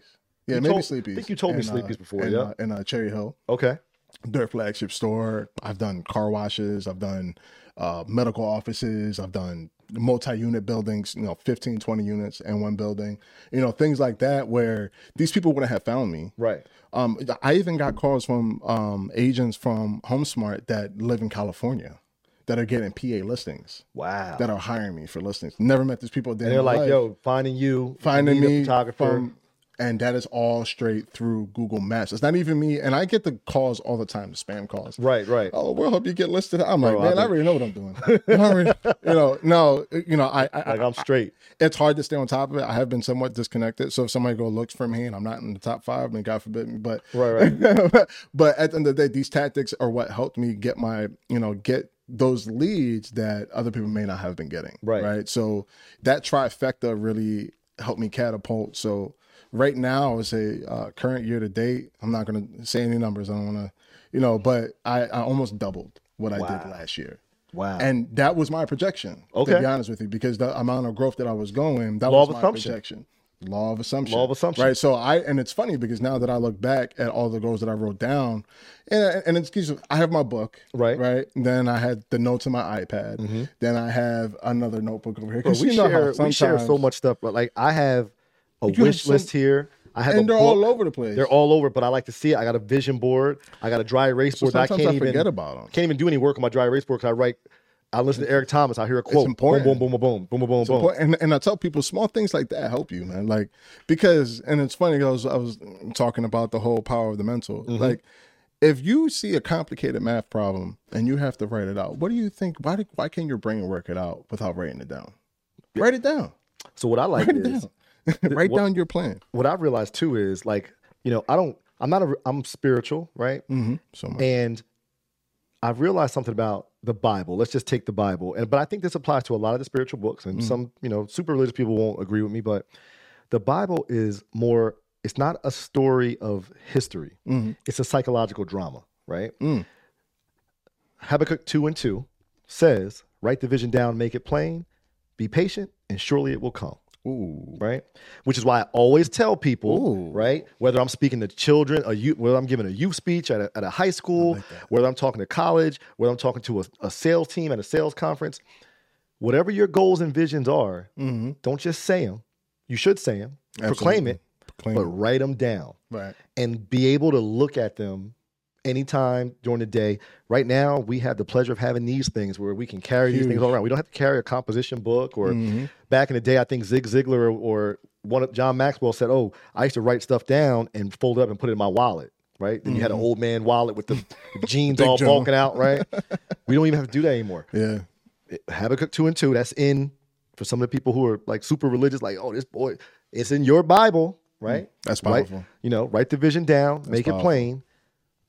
Yeah, you maybe told, Sleepy's. I think you told and, me Sleepy's uh, before, and, yeah. Uh, and uh, Cherry Hill. Okay. Their flagship store. I've done car washes. I've done uh, medical offices. I've done multi-unit buildings, you know, fifteen, twenty units in one building, you know, things like that, where these people wouldn't have found me. Right. Um, I even got calls from um, agents from Homesmart that live in California that are getting P A listings. Wow. That are hiring me for listings. Never met these people. They're like, life. yo, finding you, finding me, photographer. From, and that is all straight through Google Maps. It's not even me. And I get the calls all the time, the spam calls. Right, right. Oh, we'll help you get listed. I'm like, Bro, man, I, I already know what I'm doing. I already, you know, no, you know, I, I like I'm straight. I, it's hard to stay on top of it. I have been somewhat disconnected. So if somebody go looks for me and I'm not in the top five, I mean, God forbid me. But right, right. But at the end of the day, these tactics are what helped me get my, you know, get those leads that other people may not have been getting. Right. Right. So that trifecta really helped me catapult. So right now, I would say uh, current year to date, I'm not going to say any numbers. I don't want to, you know, but I, I almost doubled what I wow. did last year. Wow. And that was my projection, okay. to be honest with you, because the amount of growth that I was going, that Law was my assumption. projection. Law of assumption. Law of assumption. Right. So I, and it's funny because now that I look back at all the goals that I wrote down, and, and excuse me, I have my book. Right. Right. And then I had the notes on my iPad. Mm-hmm. Then I have another notebook over here. Bro, we, you know, share, we share so much stuff, but like I have a you wish some, list here. I have, and they're book. all over the place. They're all over, but I like to see it. I got a vision board. I got a dry erase so board. That I can't I even forget about them. Can't even do any work on my dry erase board because I write. I listen to Eric Thomas. I hear a quote. It's important. Boom, boom, boom, boom, boom, boom, boom, it's boom. Important. And and I tell people small things like that help you, man. Like because and it's funny because I was talking about the whole power of the mental. Mm-hmm. Like if you see a complicated math problem and you have to write it out, what do you think? Why did, why can't your brain work it out without writing it down? Yeah. Write it down. So what I like write is. It down. Write down your plan. What I realized too is like, you know, I don't, I'm not, a, I'm spiritual, right? Mm-hmm. So much. And I've realized something about the Bible. Let's just take the Bible. And, but I think this applies to a lot of the spiritual books and mm-hmm. some, you know, super religious people won't agree with me, but the Bible is more, it's not a story of history. Mm-hmm. It's a psychological drama, right? Mm. Habakkuk two and two says, write the vision down, make it plain, be patient, and surely it will come. Ooh. Right, which is why I always tell people, Ooh. right, whether I'm speaking to children, a youth, whether I'm giving a youth speech at a, at a high school, like whether I'm talking to college, whether I'm talking to a, a sales team at a sales conference, whatever your goals and visions are, mm-hmm. don't just say them. You should say them, Absolutely. proclaim it, proclaim but it. write them down, right, and be able to look at them anytime during the day. Right now, we have the pleasure of having these things where we can carry Huge. these things all around. We don't have to carry a composition book or mm-hmm. back in the day, I think Zig Ziglar or, or one of John Maxwell said, oh, I used to write stuff down and fold it up and put it in my wallet, right? Then mm-hmm. you had an old man wallet with the jeans all journal. bulking out, right? We don't even have to do that anymore. Yeah. Habakkuk two and two, that's in for some of the people who are like super religious, like, oh, this boy, it's in your Bible, right? That's powerful. Write, you know, write the vision down, that's make powerful. it plain.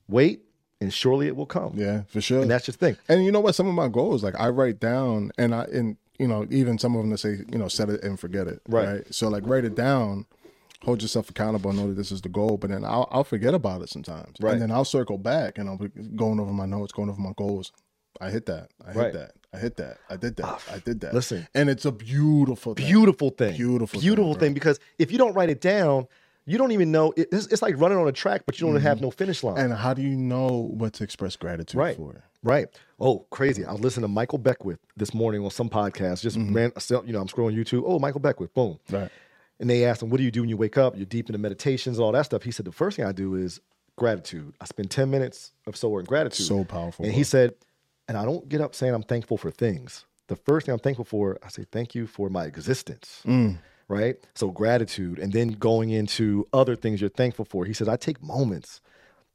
Wait, and surely it will come. Yeah, for sure. And that's just the thing. And you know what? Some of my goals, like I write down, and I, and you know, even some of them that say, you know, set it and forget it. Right. right? So like, write it down, hold yourself accountable, know that this is the goal. But then I'll, I'll forget about it sometimes. Right. And then I'll circle back, and I'll be going over my notes, going over my goals. I hit that. I hit right. that. I hit that. I did that. Oh, I did that. Listen, and it's a beautiful, thing. beautiful thing. Beautiful, beautiful thing. thing because if you don't write it down. You don't even know. It's like running on a track, but you don't mm-hmm. have no finish line. And how do you know what to express gratitude right. for? Right. Oh, crazy. I was listening to Michael Beckwith this morning on some podcast. Just mm-hmm. ran, you know, I'm scrolling YouTube. Oh, Michael Beckwith. Boom. Right. And they asked him, what do you do when you wake up? You're deep into meditations and all that stuff. He said, the first thing I do is gratitude. I spend ten minutes of soul in gratitude. So powerful. And bro. he said, and I don't get up saying I'm thankful for things. The first thing I'm thankful for, I say, thank you for my existence. Mm. Right? So gratitude, and then going into other things you're thankful for. He says, I take moments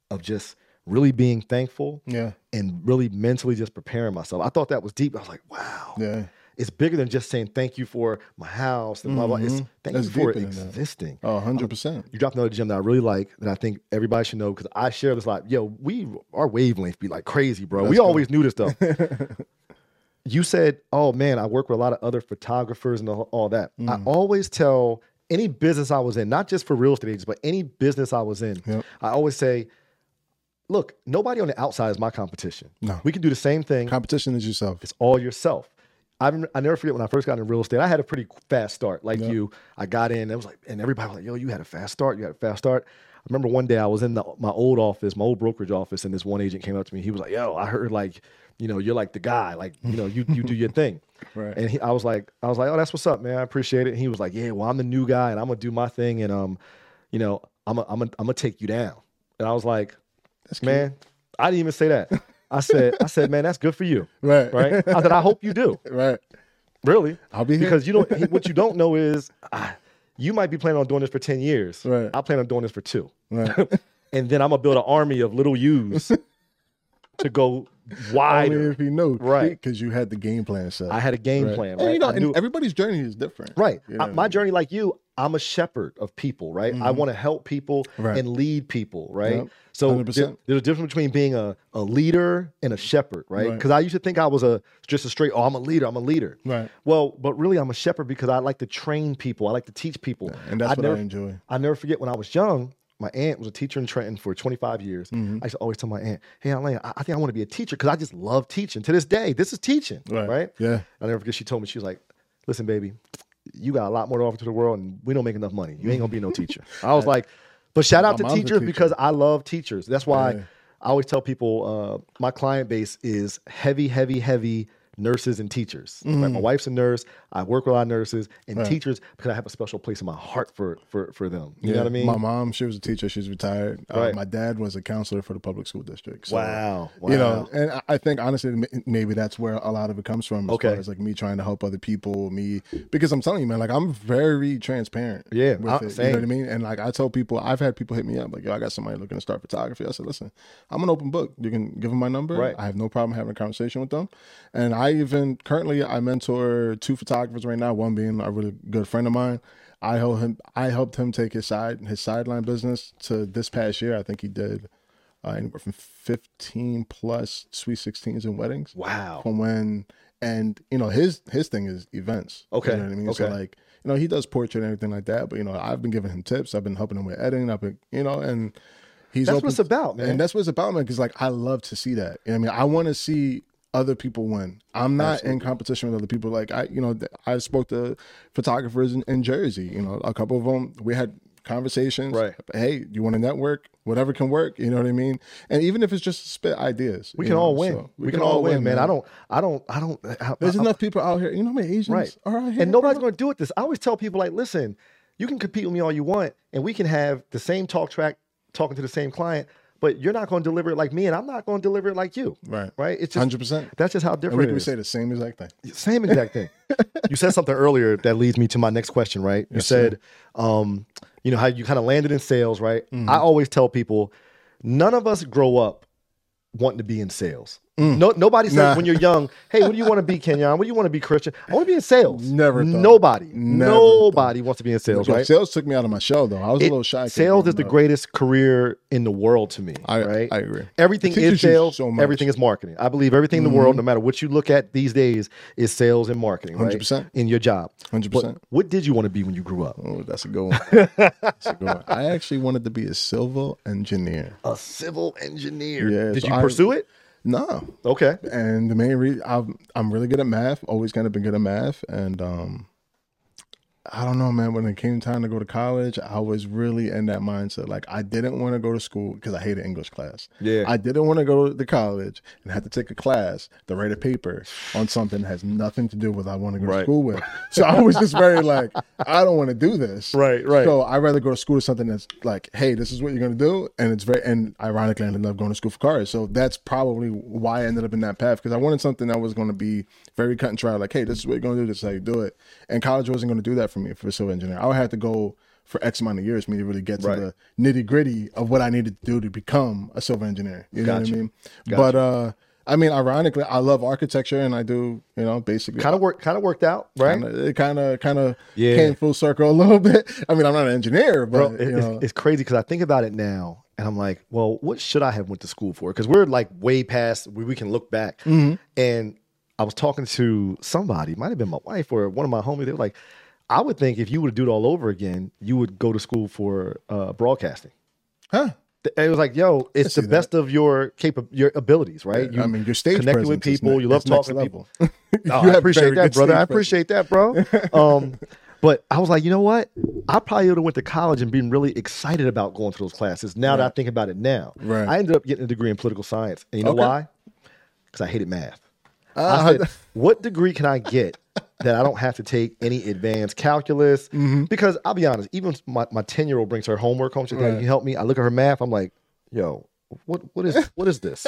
of just really being thankful yeah. and really mentally just preparing myself. I thought that was deep. I was like, wow. Yeah. It's bigger than just saying thank you for my house and mm-hmm. blah, blah. It's thank That's you for existing. Oh, one hundred percent. Um, you dropped another gem that I really like that I think everybody should know because I share this like, yo, we our wavelength be like crazy, bro. That's we cool. always knew this stuff. You said, oh, man, I work with a lot of other photographers and all that. Mm. I always tell any business I was in, not just for real estate agents, but any business I was in, yep. I always say, look, nobody on the outside is my competition. No. We can do the same thing. Competition is yourself. It's all yourself. I I never forget when I first got into real estate, I had a pretty fast start like yep. you. I got in, it was like, and everybody was like, yo, you had a fast start. You had a fast start. I remember one day I was in the, my old office, my old brokerage office, and this one agent came up to me. He was like, yo, I heard like you know, you're like the guy, like, you know, you you do your thing. Right. And he, I was like, I was like, oh, that's what's up, man. I appreciate it. And he was like, yeah, well, I'm the new guy and I'm gonna do my thing. And, um, you know, I'm a, I'm a, I'm gonna take you down. And I was like, that's man, cute. I didn't even say that. I said, I said, man, that's good for you. Right. Right. I said, I hope you do. Right. Really. I'll be here. Because you don't, what you don't know is ah, you might be planning on doing this for ten years. Right. I plan on doing this for two. Right. And then I'm gonna build an army of little U's to go wider. Only if you know, right? Because you had the game plan set. I had a game right. plan. Right? And you know, and everybody's journey is different, right? You know I, my I mean? journey, like you, I'm a shepherd of people, right? Mm-hmm. I want to help people right. and lead people, right? Yep. So there, there's a difference between being a, a leader and a shepherd, right? Because right. I used to think I was a just a straight, oh, I'm a leader, I'm a leader, right? Well, but really, I'm a shepherd because I like to train people, I like to teach people, yeah, and that's I what never, I enjoy. I never forget when I was young. My aunt was a teacher in Trenton for twenty-five years. Mm-hmm. I used to always tell my aunt, hey, Elaine, I, I think I want to be a teacher because I just love teaching. To this day, this is teaching, right? right? Yeah. I'll never forget she told me, she was like, listen, baby, you got a lot more to offer to the world and we don't make enough money. You ain't going to be no teacher. I was like, but shout out my to teachers teacher. because I love teachers. That's why yeah. I always tell people uh, my client base is heavy, heavy, heavy nurses and teachers. Mm-hmm. Like my wife's a nurse. I work with a lot of nurses and right. teachers because I have a special place in my heart for for, for them. You yeah. know what I mean? My mom, she was a teacher. She's retired. Right. Uh, my dad was a counselor for the public school district. So, wow. wow. You know, and I think honestly, maybe that's where a lot of it comes from. As okay. far as like me trying to help other people, me, because I'm telling you, man, like I'm very transparent. Yeah. With it, you know what I mean? And like I tell people, I've had people hit me up like, yo, I got somebody looking to start photography. I said, listen, I'm an open book. You can give them my number. Right. I have no problem having a conversation with them. And I I even currently I mentor two photographers right now. One being a really good friend of mine. I helped him. I helped him take his side his sideline business to this past year. I think he did uh, anywhere from fifteen plus sweet sixteens and weddings. Wow! From when and you know his his thing is events. Okay, you know what I mean. Okay. So like you know he does portrait and everything like that. But you know I've been giving him tips. I've been helping him with editing. I've been you know and he's that's open, what it's about, man. And that's what it's about, man. Because like I love to see that. You know what I mean, I want to see other people win. I'm not Absolutely. in competition with other people. Like I, you know, I spoke to photographers in, in Jersey, you know, a couple of them, we had conversations, right? Hey, you want to network, whatever can work. You know what I mean? And even if it's just spit ideas, we can know, all win. So we, we can, can all win, man. man. I don't, I don't, I don't, I, there's I, enough I, people out here. You know, my Asians right. are out here. And nobody's going to do it this. I always tell people like, listen, you can compete with me all you want and we can have the same talk track talking to the same client, but you're not going to deliver it like me, and I'm not going to deliver it like you. Right. Right? It's just, one hundred percent. That's just how different we, it is. We say the same exact thing. Same exact thing. You said something earlier that leads me to my next question, right? You yes, said, um, you know, how you kind of landed in sales, right? Mm-hmm. I always tell people, none of us grow up wanting to be in sales. Mm. No, nobody says nah. when you're young, hey, what do you want to be, Kenyon? What do you want to be, Christian? I want to be in sales. Never thought. Nobody. Never nobody thought. wants to be in sales, right? Sales took me out of my shell, though. I was it, a little shy. Sales is the up. greatest career in the world to me, I, right? I agree. Everything is sales. So everything is marketing. I believe everything mm-hmm. in the world, no matter what you look at these days, is sales and marketing, right? one hundred percent. In your job. one hundred percent. But what did you want to be when you grew up? Oh, that's a good one. That's a good one. I actually wanted to be a civil engineer. A civil engineer. Yeah, did so you I, pursue it? No. Okay. And the main reason, I'm, I'm really good at math, always kind of been good at math. And um, I don't know, man, when it came time to go to college, I was really in that mindset. Like, I didn't want to go to school because I hated English class. Yeah. I didn't want to go to college and have to take a class to write a paper on something that has nothing to do with what I want to go right. to school with. So I was just very like, I don't want to do this. Right, right. So I'd rather go to school to something that's like, hey, this is what you're going to do. And it's very, and ironically, I ended up going to school for cars. So that's probably why I ended up in that path, because I wanted something that was going to be very cut and dry. Like, hey, this is what you're going to do. This is how you do it. And college wasn't going to do that for me for a civil engineer. I would have to go for X amount of years for me to really get to right. the nitty gritty of what I needed to do to become a civil engineer. You gotcha. know what I mean? Gotcha. But uh, I mean, ironically, I love architecture, and I do, you know, basically kind of work, kind of worked out, right? Kinda, it kind of, kind of yeah. came full circle a little bit. I mean, I'm not an engineer, but Bro, it, you know. it's, it's crazy because I think about it now. And I'm like, well, what should I have went to school for? Because we're like way past where we can look back. Mm-hmm. And I was talking to somebody, might have been my wife or one of my homies. They were like, I would think if you would do it all over again, you would go to school for uh, broadcasting. Huh? It was like, yo, it's the that. best of your capa- your abilities, right? Yeah, you I mean, your stage connected with people. You love talking to people. Oh, I appreciate that, brother. I appreciate that, bro. Um, but I was like, you know what? I probably would have went to college and been really excited about going to those classes. Now right. that I think about it now, right. I ended up getting a degree in political science. And you know okay. why? because I hated math. Uh, I said, what degree can I get that I don't have to take any advanced calculus? Mm-hmm. Because I'll be honest, even my ten-year-old brings her homework home. She's like, "Can you help me?" I look at her math. I'm like, "Yo, what what is what is this?"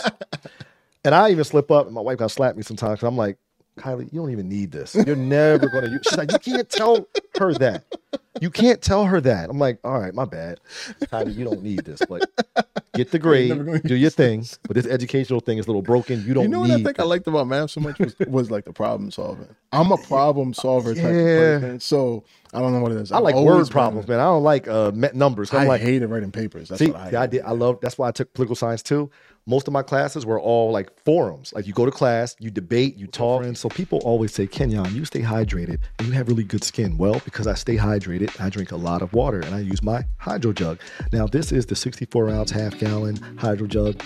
And I even slip up, and my wife got slapped me sometimes because I'm like, "Kylie, you don't even need this. You're never going to use." She's like, "You can't tell her that. You can't tell her that." I'm like, "All right, my bad. Kylie, you don't need this. But get the grade, do your thing. But this educational thing is a little broken. You don't need You know need what I think that. I liked about math so much was, was like the problem solving. I'm a problem solver yeah. type of person. So I don't know what it is. I'm I like word problems, man. I don't like uh, numbers. I'm I like, hated writing papers. That's see, what I, yeah, I did. I love. That's why I took political science too. Most of my classes were all like forums. Like you go to class, you debate, you talk. And so people always say, "Kenyon, you stay hydrated and you have really good skin." Well, because I stay hydrated, I drink a lot of water and I use my HydroJug. Now this is the sixty-four ounce half gallon HydroJug.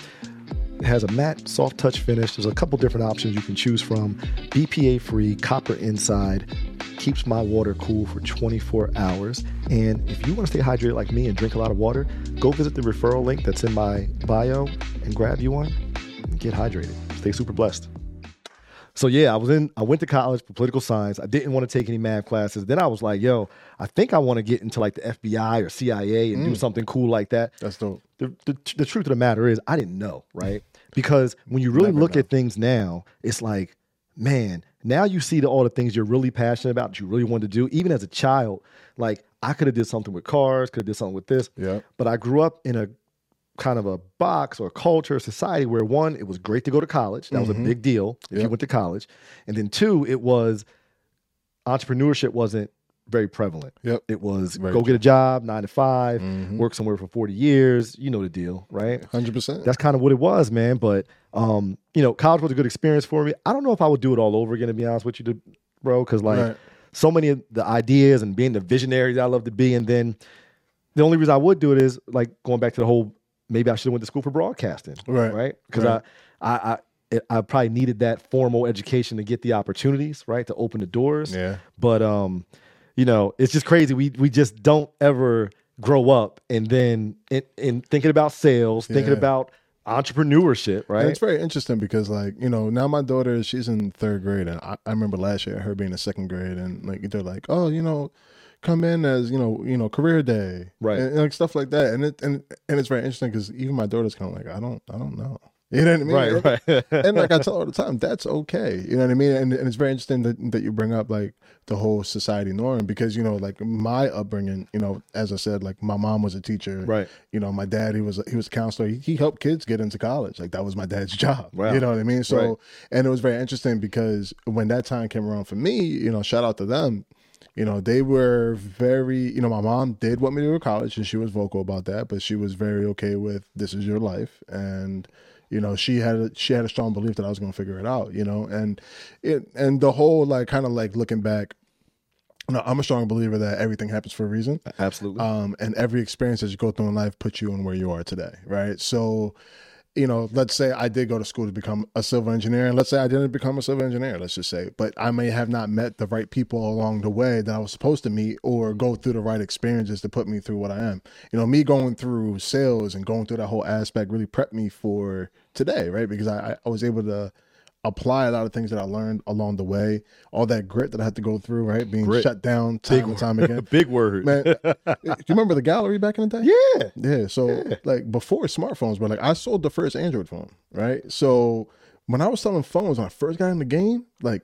It has a matte soft touch finish. There's a couple different options you can choose from. B P A free, copper inside. Keeps my water cool for twenty-four hours. And if you want to stay hydrated like me and drink a lot of water, go visit the referral link that's in my bio and grab you one and get hydrated. Stay super blessed. So yeah, I was in, I went to college for political science. I didn't want to take any math classes. Then I was like, yo, I think I want to get into like the F B I or C I A and mm. do something cool like that. That's dope. The, the, the truth of the matter is I didn't know, right? Because when you really Never look know. At things now, it's like, man, now you see the, all the things you're really passionate about, that you really wanted to do. Even as a child, like I could have did something with cars, could have did something with this. Yeah. But I grew up in a kind of a box or a culture, society where one, it was great to go to college. That mm-hmm. was a big deal if yep. you went to college. And then two, it was entrepreneurship wasn't very prevalent. Yep. It was right. go get a job, nine to five, mm-hmm. work somewhere for forty years. You know the deal, right? one hundred percent. That's kind of what it was, man. But, um, you know, college was a good experience for me. I don't know if I would do it all over again, to be honest with you, bro, because like right. so many of the ideas and being the visionary that I love to be. And then the only reason I would do it is like going back to the whole, maybe I should have went to school for broadcasting, right? Right? Because right. I, I, I, it, I probably needed that formal education to get the opportunities, right? To open the doors. Yeah. But um, you know, it's just crazy. We we just don't ever grow up, and then in, in thinking about sales, yeah. thinking about entrepreneurship, right? And it's very interesting because, like, you know, now my daughter, she's in third grade, and I, I remember last year her being in second grade, and like they're like, oh, you know. Come in as you know, you know, career day, right, and, and like stuff like that, and it and and it's very interesting because even my daughter's kind of like, I don't, I don't know, you know what I mean, right, right, and, and like I tell her all the time, that's okay, you know what I mean, and and it's very interesting that that you bring up like the whole society norm because you know, like my upbringing, you know, as I said, like my mom was a teacher, right, you know, my dad he was he was a counselor, he, he helped kids get into college, like that was my dad's job, wow. you know what I mean, so right. and it was very interesting because when that time came around for me, you know, shout out to them. You know, they were very, you know, my mom did want me to go to college and she was vocal about that, but she was very okay with this is your life. And, you know, she had a, she had a strong belief that I was going to figure it out, you know, and it and the whole like kind of like looking back. No, I'm a strong believer that everything happens for a reason. Absolutely. Um, and every experience that you go through in life puts you on where you are today. Right. So. You know, let's say I did go to school to become a civil engineer, and let's say I didn't become a civil engineer, let's just say, but I may have not met the right people along the way that I was supposed to meet or go through the right experiences to put me through what I am. You know, me going through sales and going through that whole aspect really prepped me for today, right? Because I, I was able to apply a lot of things that I learned along the way, all that grit that I had to go through, right? Being grit. Shut down time Big and time word. Again. Big word. Man, do you remember the gallery back in the day? Yeah. Yeah. So yeah. like before smartphones, but like I sold the first Android phone, right? So when I was selling phones, when I first got in the game, like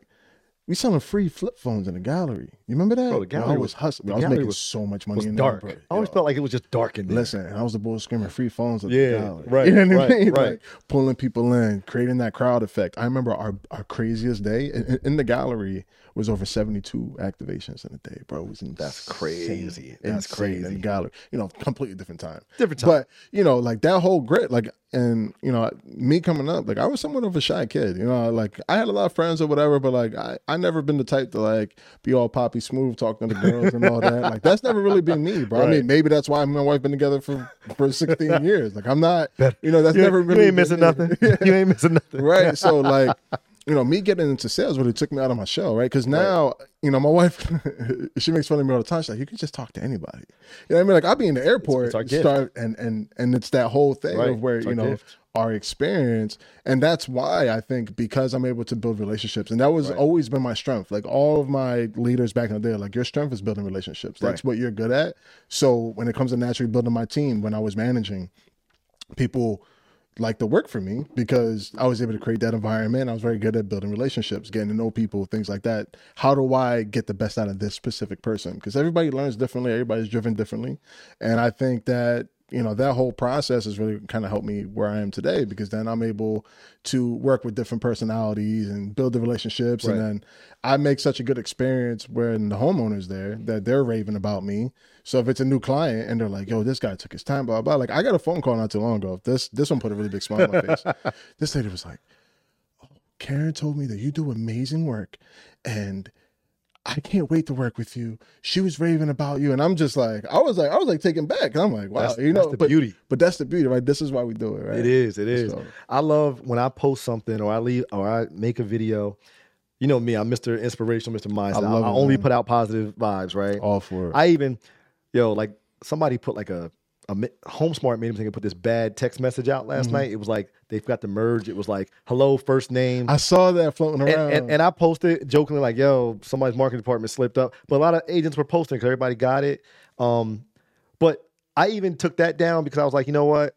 we selling free flip phones in the gallery. You remember that? Bro, the gallery I was hustling. I was making was, so much money. Was in dark. That, I always Yo. Felt like it was just dark in there. Listen, I was the bull screaming free phones at yeah, the gallery. Right, you know what right, I mean? Right. Like, pulling people in, creating that crowd effect. I remember our, our craziest day in, in the gallery was over seventy-two activations in a day, bro. It was insane. That's crazy. That's insane. Crazy. In the gallery, you know, completely different time. Different time. But you know, like that whole grit, like. And, you know, me coming up, like, I was somewhat of a shy kid, you know, like, I had a lot of friends or whatever, but, like, I, I never been the type to, like, be all poppy smooth talking to the girls and all that. Like, that's never really been me, bro. Right. I mean, maybe that's why me and my wife been together for, for sixteen years. Like, I'm not, you know, that's you never really You ain't missing me. nothing. You ain't missing nothing. Right. So, like, you know, me getting into sales really took me out of my shell, right? Because now, right. you know, my wife, she makes fun of me all the time. She's like, you can just talk to anybody. You know what I mean? Like, I'll be in the airport, it's, it's start, and, and, and it's that whole thing right. of where, you know, gift. Our experience. And that's why I think, because I'm able to build relationships. And that was right. always been my strength. Like, all of my leaders back in the day, like, your strength is building relationships. That's right. what you're good at. So when it comes to naturally building my team, when I was managing, people like to work for me because I was able to create that environment. I was very good at building relationships, getting to know people, things like that. How do I get the best out of this specific person? Because everybody learns differently. Everybody's driven differently. And I think that, you know, that whole process has really kind of helped me where I am today, because then I'm able to work with different personalities and build the relationships. Right. And then I make such a good experience when the homeowner's there that they're raving about me. So if it's a new client and they're like, yo, this guy took his time, blah, blah, like, I got a phone call not too long ago. This, this one put a really big smile on my face. This lady was like, oh, Karen told me that you do amazing work and I can't wait to work with you. She was raving about you. And I'm just like, I was like, I was like taken back. And I'm like, wow, that's, you know, that's the but, beauty. But that's the beauty, right? This is why we do it, right? It is, it is. So. I love when I post something or I leave or I make a video. You know me, I'm Mister Inspirational, Mister Mindset. I, love I, it, I only man. Put out positive vibes, right? All for it. I even, yo, like somebody put like a, a Homesmart made him think I put this bad text message out last mm-hmm. night. It was like, they've got the merge. It was like, hello, first name. I saw that floating around. And, and, and I posted jokingly like, yo, somebody's marketing department slipped up. But a lot of agents were posting because everybody got it. Um, but I even took that down because I was like, you know what?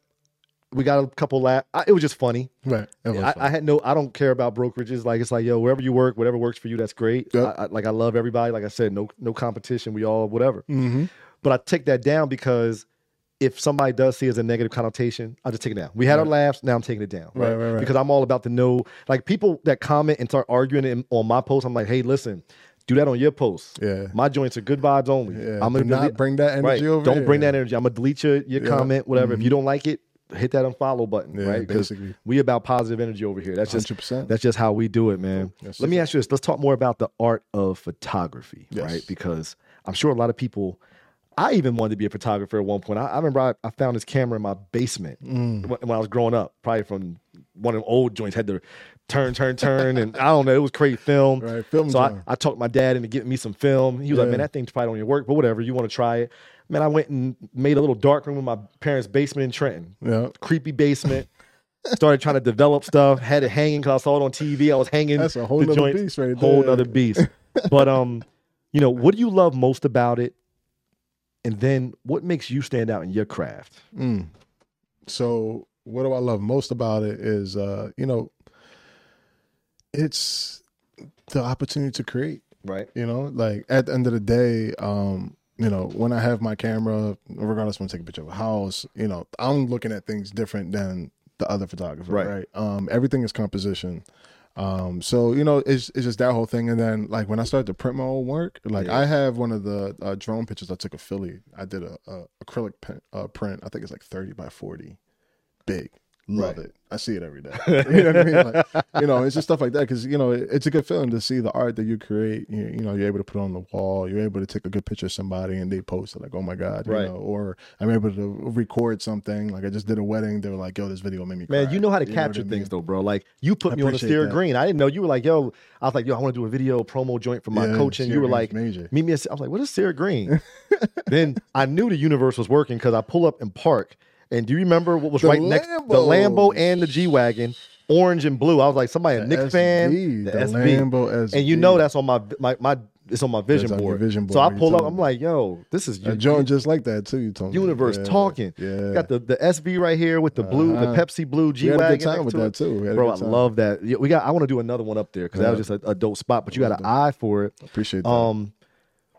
We got a couple laughs. It was just funny. Right. It was I, funny. I had no, I don't care about brokerages. Like, it's like, yo, wherever you work, whatever works for you, that's great. Yep. I, I, like, I love everybody. Like I said, no, no competition. We all, whatever. Mm-hmm. But I take that down because if somebody does see it as a negative connotation, I'll just take it down. We had right. our laughs, now I'm taking it down. Right? Right, right, right. Because I'm all about the no, like people that comment and start arguing on my post, I'm like, hey, listen, do that on your post. Yeah. My joints are good vibes only. Yeah. I'm gonna do not bring that energy right. over Don't here. bring that energy. I'm gonna delete your, your yeah. comment, whatever. Mm-hmm. If you don't like it, hit that unfollow button, yeah, right? Because we about positive energy over here. That's just one hundred percent. That's just how we do it, man. Yes, Let yes. me ask you this. Let's talk more about the art of photography, yes. right? Because I'm sure a lot of people, I even wanted to be a photographer at one point. I, I remember I, I found this camera in my basement mm. when, when I was growing up, probably from one of the old joints, had to turn, turn, turn. And I don't know, it was crazy film. Right, film so I, I talked my dad into getting me some film. He was yeah. like, man, that thing's probably don't even work, but whatever, you want to try it. Man, I went and made a little darkroom in my parents' basement in Trenton. Yeah. Creepy basement. Started trying to develop stuff. Had it hanging because I saw it on T V. I was hanging. That's a whole other beast right there. Whole other beast. But, um, you know, what do you love most about it? And then what makes you stand out in your craft? Mm. So what do I love most about it is, uh, you know, it's the opportunity to create. Right. You know, like at the end of the day, um, you know, when I have my camera, regardless if I'm taking a picture of a house, you know, I'm looking at things different than the other photographer. Right. right? Um, everything is composition. Um, so, you know, it's, it's just that whole thing. And then like when I started to print my own work, like yeah. I have one of the uh, drone pictures I took of Philly. I did a, a acrylic pen, uh, print. I think it's like thirty by forty big. Love right. it. I see it every day. You know what I mean? Like, you know, it's just stuff like that. Cause you know, it, it's a good feeling to see the art that you create. You, you know, you're able to put it on the wall. You're able to take a good picture of somebody and they post it like, oh my God, you right. know, or I'm able to record something. Like I just did a wedding. They were like, yo, this video made me cry. Man, you know how to you capture things mean? Though, bro. Like you put I me on the steer that. green. I didn't know you were like, yo, I was like, yo, I want to do a video promo joint for my yeah, coach. And Sarah you were like, major. meet me. At, I was like, what is Sarah Green? Then I knew the universe was working cause I pull up and park. And do you remember what was the right Lambo. next? The Lambo and the G-Wagon, orange and blue. I was like, somebody a Knicks fan. The, the S B. Lambo S B. And you know that's on my my, my it's on my vision, board. vision board. So I pull up. I'm like, yo, this is a joint just like that too. You told universe me. Yeah. talking. Yeah. Got the, the S B right here with the blue, uh-huh. the Pepsi blue G-Wagon. We had a good time with to that too, bro. I love that. We got. I want to do another one up there because yeah. that was just a, a dope spot. But you got an eye for it. Appreciate that. Um,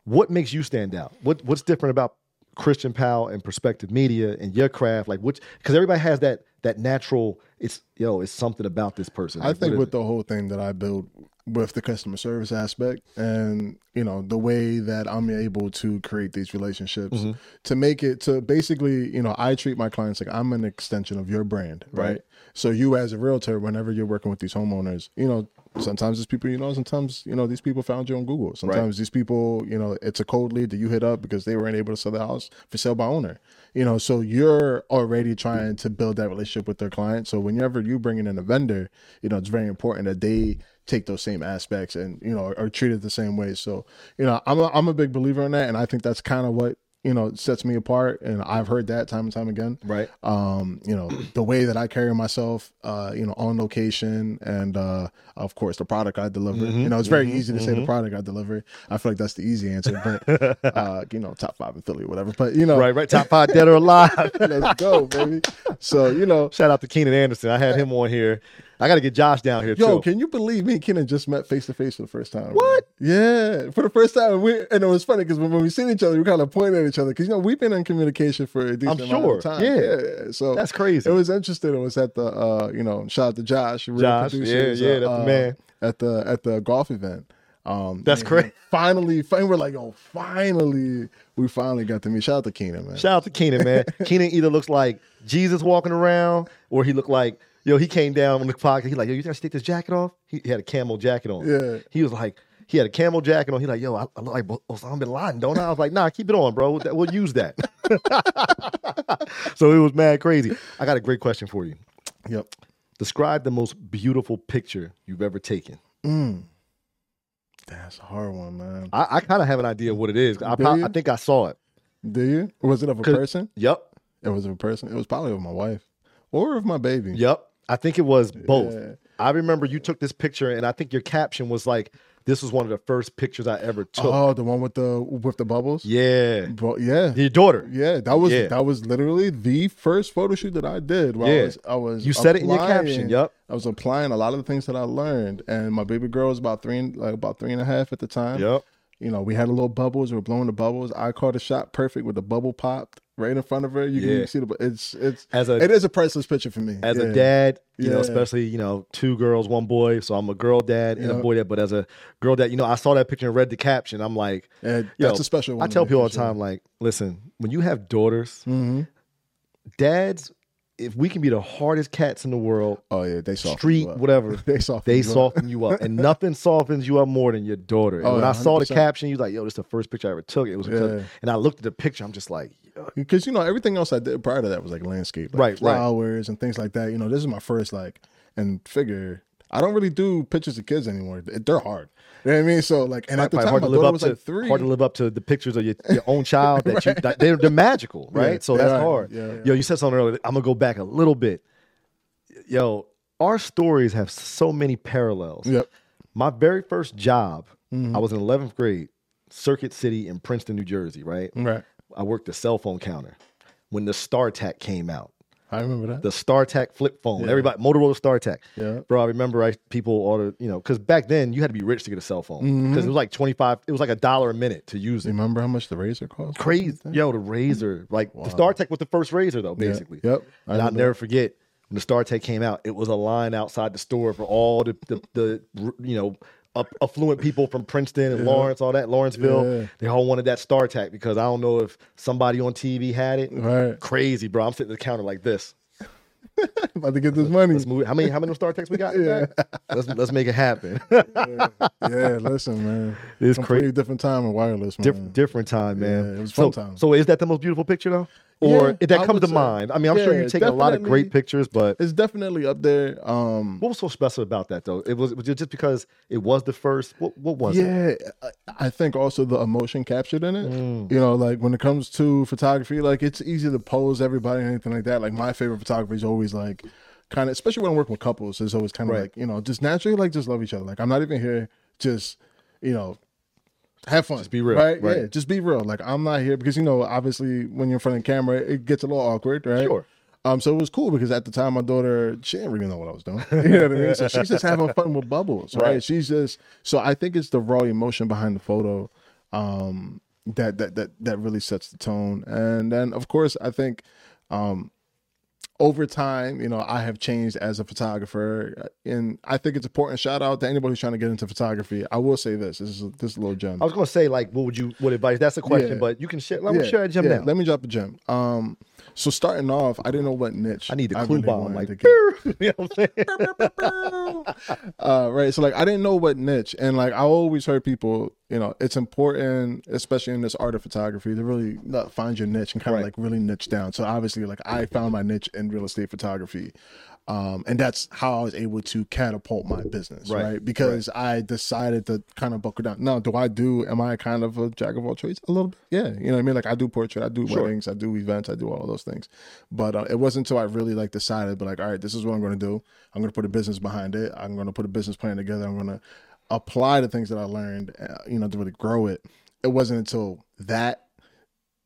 what makes you stand out? What what's different about Christian Powell and Perspective Media and your craft, like which, because everybody has that that natural. It's yo, it's something about this person. Like, I think with it? the whole thing that I build with the customer service aspect, and you know the way that I'm able to create these relationships mm-hmm. to make it to basically, you know, I treat my clients like I'm an extension of your brand, right? right? So you as a realtor, whenever you're working with these homeowners, you know, Sometimes it's people you know, sometimes, you know, these people found you on Google. Sometimes right. these people, you know, it's a cold lead that you hit up because they weren't able to sell the house for sale by owner. You know, so you're already trying to build that relationship with their client. So whenever you bring in a vendor, you know, it's very important that they take those same aspects and, you know, are, are treated the same way. So, you know, I'm a, I'm a big believer in that. And I think that's kind of what, you know, sets me apart. And I've heard that time and time again. Right. Um, you know, the way that I carry myself, uh, you know, on location and, uh, of course, the product I deliver. Mm-hmm, you know, it's very mm-hmm, easy to mm-hmm. say the product I deliver. I feel like that's the easy answer. But, uh, you know, top five in Philly, whatever. But, you know. Right, right. Top five dead or alive. Let's go, baby. So, you know. Shout out to Kenan Anderson. I had him on here. I got to get Josh down here, Yo, too. Yo, can you believe me and Kenan just met face-to-face for the first time? What? Man. Yeah, for the first time. We, and it was funny because when, when we seen each other, we kind of pointed at each other because, you know, we've been in communication for a decent I'm amount sure. of time. Yeah. yeah. So that's crazy. It was interesting. It was at the, uh, you know, shout out to Josh. Josh, yeah, yeah, uh, that's the man. At the, at the golf event. Um, that's crazy. Finally, finally, we're like, oh, finally, we finally got to meet. Shout out to Kenan, man. Shout out to Kenan, man. Kenan either looks like Jesus walking around or he looked like, Yo, he came down on the podcast. He like, yo, you gotta take this jacket off. He, he had a camel jacket on. Yeah. He was like, he had a camel jacket on. He like, yo, I, I look like Osama bin Laden, don't I? I was like, nah, keep it on, bro. We'll, we'll use that. So it was mad crazy. I got a great question for you. Yep. Describe the most beautiful picture you've ever taken. Mm. That's a hard one, man. I, I kind of have an idea of what it is. I, I think I saw it. Do you? Was it of a person? Yep. It was of a person. It was probably of my wife. Or of my baby. Yep. I think it was both. Yeah. I remember you took this picture, and I think your caption was like, this was one of the first pictures I ever took. Oh, the one with the with the bubbles? Yeah. Bro, yeah. Your daughter. Yeah. That was yeah. that was literally the first photo shoot that I did. While yeah. I was, I was You said applying, it in your caption. Yep. I was applying a lot of the things that I learned. And my baby girl was about three like about three and a half at the time. Yep. You know, we had a little bubbles, we were blowing the bubbles. I caught a shot perfect with the bubble popped. Right in front of her, you yeah. can see the. It's it's as a, it is a priceless picture for me as yeah. a dad. You yeah. know, especially you know, two girls, one boy. So I'm a girl dad and yeah. a boy dad. But as a girl dad, you know, I saw that picture and read the caption. I'm like, yeah, that's a special one. I tell people all the time, like, listen, when you have daughters, mm-hmm. dads, if we can be the hardest cats in the world, oh yeah, they soften street you up. Whatever, they soften, they you, soften up. you up, and nothing softens you up more than your daughter. And oh, when yeah, I saw the caption, you was like, yo, this is the first picture I ever took. It was, yeah. and I looked at the picture, I'm just like. Because, you know, everything else I did prior to that was like landscape, like right, flowers right. and things like that. You know, this is my first, like, and figure. I don't really do pictures of kids anymore. They're hard. You know what I mean? So, like, and right, at the right, time, hard my to live up was to, like three. Hard to live up to the pictures of your, your own child. That right. you, that, they're, they're magical, right? Yeah, so that's are. hard. Yeah, yeah. Yo, you said something earlier. I'm going to go back a little bit. Yo, our stories have so many parallels. Yep. My very first job, mm-hmm. I was in eleventh grade, Circuit City in Princeton, New Jersey, right? Right. I worked the cell phone counter when the StarTAC came out. I remember that. The StarTAC flip phone. Yeah. Everybody, Motorola StarTAC. Yeah. Bro, I remember I, people ordered, you know, because back then you had to be rich to get a cell phone. Because mm-hmm. it was like twenty-five, it was like a dollar a minute to use it. Remember how much the Razor cost? Crazy. Yo, the Razor. Like, wow. The StarTAC was the first Razor, though, basically. Yeah. Yep. I and I'll never forget when the StarTAC came out, it was a line outside the store for all the, the, the you know, Up, affluent people from Princeton and yeah. Lawrence, all that, Lawrenceville, yeah. they all wanted that StarTAC because I don't know if somebody on T V had it. Right. Crazy, bro. I'm sitting at the counter like this. About to get this money. Let's move. How many how many StarTACs we got? Yeah. Let's let's make it happen. yeah. yeah, listen, man. It's crazy. Different time and wireless, man. Dif- different time, man. Yeah, it was fun so, time. So is that the most beautiful picture, though? Or yeah, that comes to say, mind. I mean, I'm yeah, sure you take a lot of great pictures, but it's definitely up there. Um, what was so special about that, though? It was, was it just because it was the first. What, what was yeah, it? Yeah, I think also the emotion captured in it. Mm. You know, like when it comes to photography, like it's easy to pose everybody and anything like that. Like my favorite photography is always like kind of, especially when I work with couples, it's always kind of right. like, you know, just naturally like just love each other. Like I'm not even here just, you know. Have fun. Just be real. Right? right? Yeah, just be real. Like, I'm not here because, you know, obviously when you're in front of the camera, it gets a little awkward, right? Sure. Um, so it was cool because at the time, my daughter, she didn't really know what I was doing. You know what I mean? So she's just having fun with bubbles, right? right? She's just, so I think it's the raw emotion behind the photo um, that, that, that, that really sets the tone. And then, of course, I think um, over time, you know, I have changed as a photographer, and I think it's important. Shout out to anybody who's trying to get into photography. I will say this: this is a, this is a little gem. I was gonna say, like, what would you, what advice? That's a question, yeah. but you can share. Let me yeah. share a gem yeah. now. Let me drop a gem. Um, so starting off, I didn't know what niche. I need a clue really bomb, like, you know what I'm saying? uh, right. So like, I didn't know what niche, and like, I always heard people, you know, it's important, especially in this art of photography, to really find your niche and kind right. of like really niche down. So obviously, like, I found my niche in real estate photography, um and that's how I was able to catapult my business, right, right? because right. I decided to kind of buckle down. Now, do I do am I kind of a jack of all trades a little bit? Yeah, you know what I mean? Like, I do portrait, I do sure. weddings, I do events, I do all of those things, but uh, it wasn't until I really like decided, but like, all right, this is what I'm going to do. I'm going to put a business behind it. I'm going to put a business plan together. I'm going to apply the things that I learned, uh, you know, to really grow it. It wasn't until that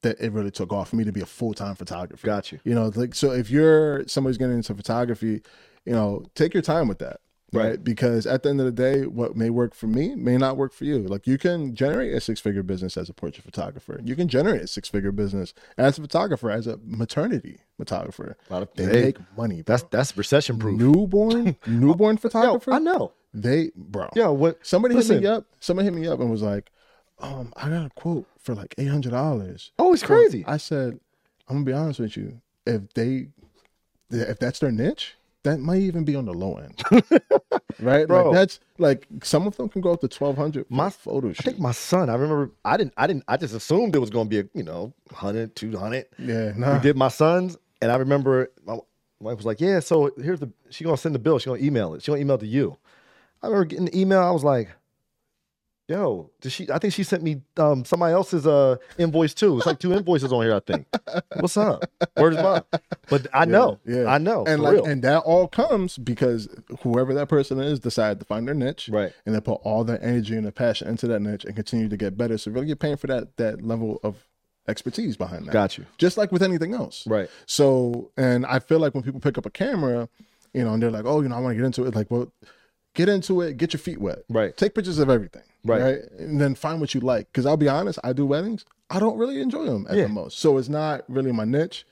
that it really took off for me to be a full-time photographer. Got you. You know, like, so if you're somebody's getting into photography, you know, take your time with that, right? right? Because at the end of the day, what may work for me may not work for you. Like, you can generate a six-figure business as a portrait photographer. You can generate a six-figure business as a photographer, as a maternity photographer. A lot of they, they make money. Bro. That's that's recession-proof. Newborn, newborn photographer. Yo, I know. They, bro. Yeah, what? Somebody listen. hit me up. Somebody hit me up and was like, um, I got a quote for like eight hundred dollars. Oh, it's crazy. I said, I'm gonna be honest with you. If they, if that's their niche, that might even be on the low end, right? Bro, like, that's like, some of them can go up to twelve hundred. My photo shoot. I think my son. I remember. I didn't. I didn't. I just assumed it was gonna be a, you know, one hundred, two hundred. Yeah. Nah. We did my son's, and I remember my wife was like, "Yeah, so here's the. She gonna send the bill. She gonna email it. She gonna email it to you." I remember getting the email. I was like, yo, did she? I think she sent me um, somebody else's uh, invoice too. It's like two invoices on here, I think. What's up? Where's mine? But I yeah, know, yeah. I know, and for like, real. And that all comes because whoever that person is decided to find their niche, right? And they put all their energy and their passion into that niche and continue to get better. So really, you're paying for that that level of expertise behind that. Got you. Just like with anything else, right? So, and I feel like when people pick up a camera, you know, and they're like, oh, you know, I want to get into it, like, well. Get into it. Get your feet wet. Right. Take pictures of everything. Right. right? And then find what you like. Because I'll be honest, I do weddings. I don't really enjoy them at yeah. the most. So it's not really my niche.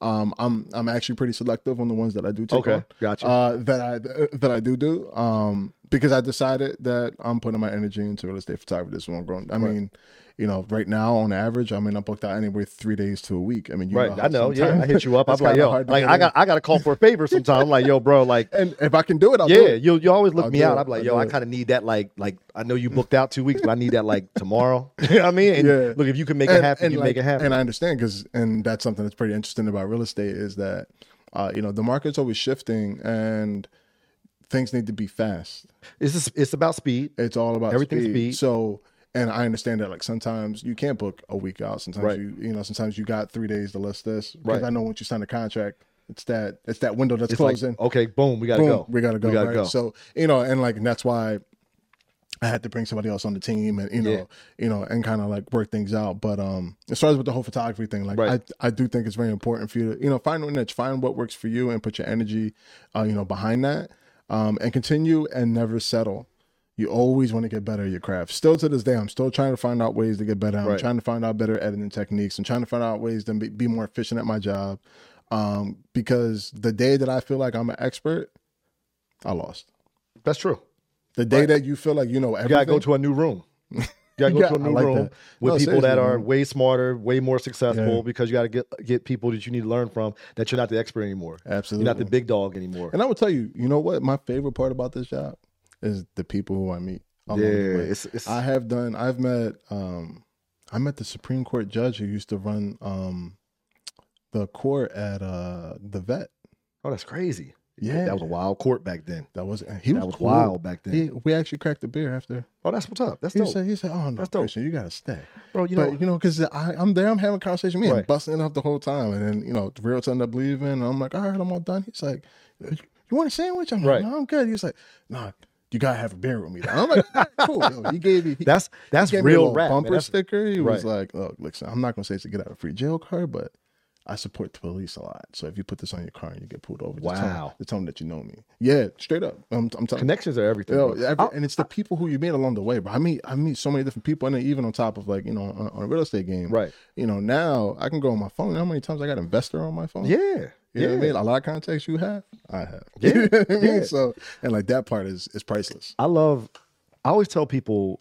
Um, I'm I'm actually pretty selective on the ones that I do take okay. on. Gotcha. Uh, that I that I do do. Um, because I decided that I'm putting my energy into real estate photography. This is what I'm growing. I right. mean, you know, right now on average, I mean, I booked out anywhere three days to a week. I mean, you right? Know I know. Sometime. Yeah, I hit you up. I'm like, yo, like I got I got to call for a favor sometime. I'm like, yo, bro, like, and if I can do it, I'll yeah, do it. Yeah, you you always look I'll me out. It. I'm like, I'll yo, I kind of need that. Like, like I know you booked out two weeks, but I need that like tomorrow. You know what I mean? And yeah. Look, if you can make and, it happen, you like, make it happen. And I understand because, and that's something that's pretty interesting about real estate is that, uh, you know, the market's always shifting and. Things need to be fast. It's just, it's about speed. It's all about everything's speed. speed. So, and I understand that. Like sometimes you can't book a week out. Sometimes right. you, you know, sometimes you got three days to list this. Right. I know once you sign a contract, it's that it's that window that's it's closing. Like, okay, boom, we gotta boom, go. We gotta go. We gotta right? go. So you know, and like and that's why I had to bring somebody else on the team, and you know, yeah. you know, and kind of like work things out. But um, as far as with the whole photography thing, like right. I, I do think it's very important for you to you know find a niche, find what works for you, and put your energy, uh, you know, behind that. Um, and continue and never settle. You always want to get better at your craft. Still to this day, I'm still trying to find out ways to get better. I'm right. trying to find out better editing techniques. I'm trying to find out ways to be, be more efficient at my job. Um, because the day that I feel like I'm an expert, I lost. That's true. The day right. that you feel like you know everything. You gotta go to a new room. You gotta go yeah, to a new like room that. with no, people that are way smarter, way more successful yeah. because you gotta get get people that you need to learn from that you're not the expert anymore. Absolutely. You're not the big dog anymore. And I would tell you, you know what? My favorite part about this job is the people who I meet. Yeah, it's, it's... I have done, I've met, um, I met the Supreme Court judge who used to run um, the court at uh, the vet. Oh, that's crazy. Yeah, that was a wild court back then. That was he was, that was cool. wild back then. He, we actually cracked the beer after. Oh, that's what's up. That's dope. He said, he said, "Oh no, Christian, you gotta stay, bro." You but, know, you know, because I'm there, I'm having a conversation, me, right. and busting it up the whole time, and then you know, the realtor ended up leaving, and I'm like, "All right, I'm all done." He's like, "You want a sandwich?" I'm like, right. "No, I'm good." He's like, "Nah, you gotta have a beer with me." Though. I'm like, right, "Cool." Yo, he gave me he, that's that's he gave real me a rap, bumper man. sticker. He right. was like, "Look, listen, I'm not gonna say it's to get out of free jail card, but." I support the police a lot. So if you put this on your car and you get pulled over, just, wow. tell, them, just tell them that you know me. Yeah, straight up. I'm, I'm telling Connections are everything. You know, every, and it's the people who you meet along the way. But I meet, I meet so many different people. And then even on top of like, you know, on, on a real estate game. Right. You know, now I can go on my phone. You know how many times I got an investor on my phone? Yeah. You yeah. know what I mean? A lot of contacts you have, I have. Yeah. You know what I mean? Yeah. So, and like that part is is priceless. I love, I always tell people,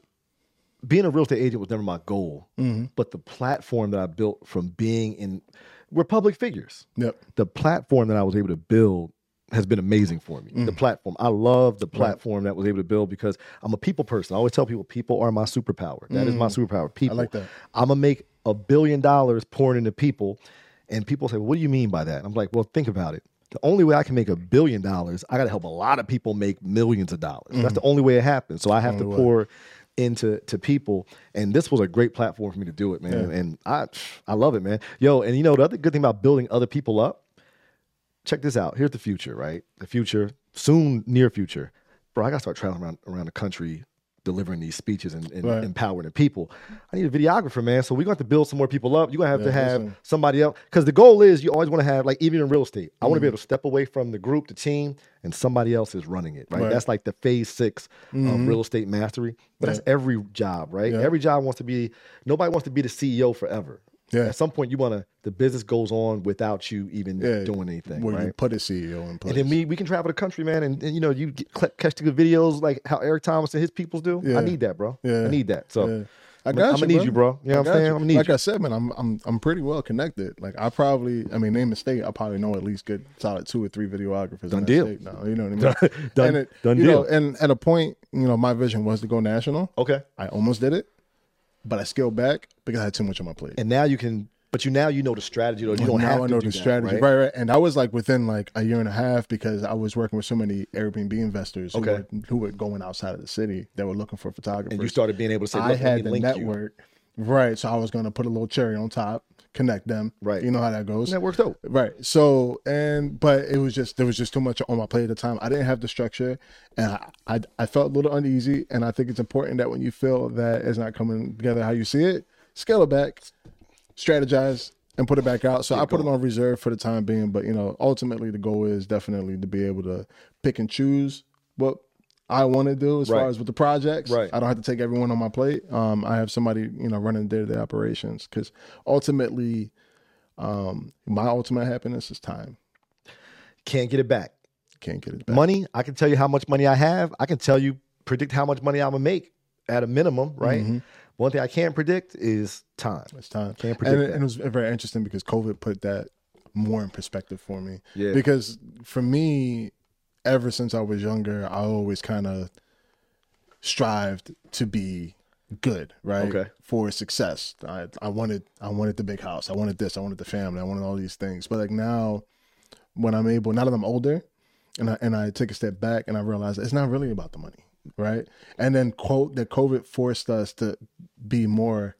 being a real estate agent was never my goal, mm-hmm. but the platform that I built from being in, we're public figures. Yep. The platform that I was able to build has been amazing for me. Mm. The platform. I love the platform right. that I was able to build because I'm a people person. I always tell people, people are my superpower. That mm. is my superpower. People. I like that. I'm going to make a billion dollars pouring into people. And people say, well, what do you mean by that? And I'm like, well, think about it. The only way I can make a billion dollars, I got to help a lot of people make millions of dollars. Mm. That's the only way it happens. So I have to way. pour into to people. And this was a great platform for me to do it, man. Yeah. And I I love it, man. Yo, and you know, the other good thing about building other people up, check this out. Here's the future, right? The future, soon, near future. Bro, I got to start traveling around, around the country delivering these speeches and, and right. empowering the people. I need a videographer, man. So we're going to have to build some more people up. You're going to have yeah, to have listen. somebody else. Because the goal is you always want to have, like even in real estate, I mm. want to be able to step away from the group, the team, and somebody else is running it, right? right. That's like the phase six mm-hmm. of real estate mastery. But yeah. that's every job, right? Yeah. Every job wants to be, nobody wants to be the C E O forever. Yeah. At some point, you want to, the business goes on without you even yeah, doing anything. Where right? you put a C E O in place. And then we, we can travel the country, man. And, and you know, you get, catch the videos like how Eric Thomas and his peoples do. Yeah. I need that, bro. Yeah. I need that. So yeah. I got I'm, you, I'm going to need you, bro. You know what I'm saying? You. I'm gonna need like you. I said, man, I'm, I'm, I'm pretty well connected. Like I probably, I mean, name the state, I probably know at least good solid two or three videographers Done in deal. That state now. You know what I mean? Done, and it, done deal. Know, and at a point, you know, my vision was to go national. Okay. I almost did it. But I scaled back because I had too much on my plate. And now you can, but you now you know the strategy though. You well, don't now have I to know do the that, strategy, right? right? Right. And I was like within like a year and a half because I was working with so many Airbnb investors okay. who, were, who were going outside of the city that were looking for photographers. And you started being able to say, I had the network. You. Right. So I was going to put a little cherry on top, connect them. Right. You know how that goes. And that worked out. Right. So, and, but it was just, there was just too much on my plate at the time. I didn't have the structure and I, I, I felt a little uneasy. And I think it's important that when you feel that it's not coming together how you see it, scale it back, strategize and put it back out. So I put it on reserve for the time being, but you know, ultimately the goal is definitely to be able to pick and choose what I want to do as right. far as with the projects. Right. I don't have to take everyone on my plate. Um, I have somebody, you know, running day-to-day operations because ultimately, um, my ultimate happiness is time. Can't get it back. Can't get it back. Money, I can tell you how much money I have. I can tell you, predict how much money I'm going to make at a minimum, right? Mm-hmm. One thing I can predict is time. It's time. Can't predict and, that. And it was very interesting because COVID put that more in perspective for me. Yeah. Because for me... ever since I was younger, I always kind of strived to be good, right? Okay. For success. I, I wanted I wanted the big house. I wanted this. I wanted the family. I wanted all these things. But like now, when I'm able, now that I'm older, and I, and I take a step back and I realize it's not really about the money, right? And then quote that COVID forced us to be more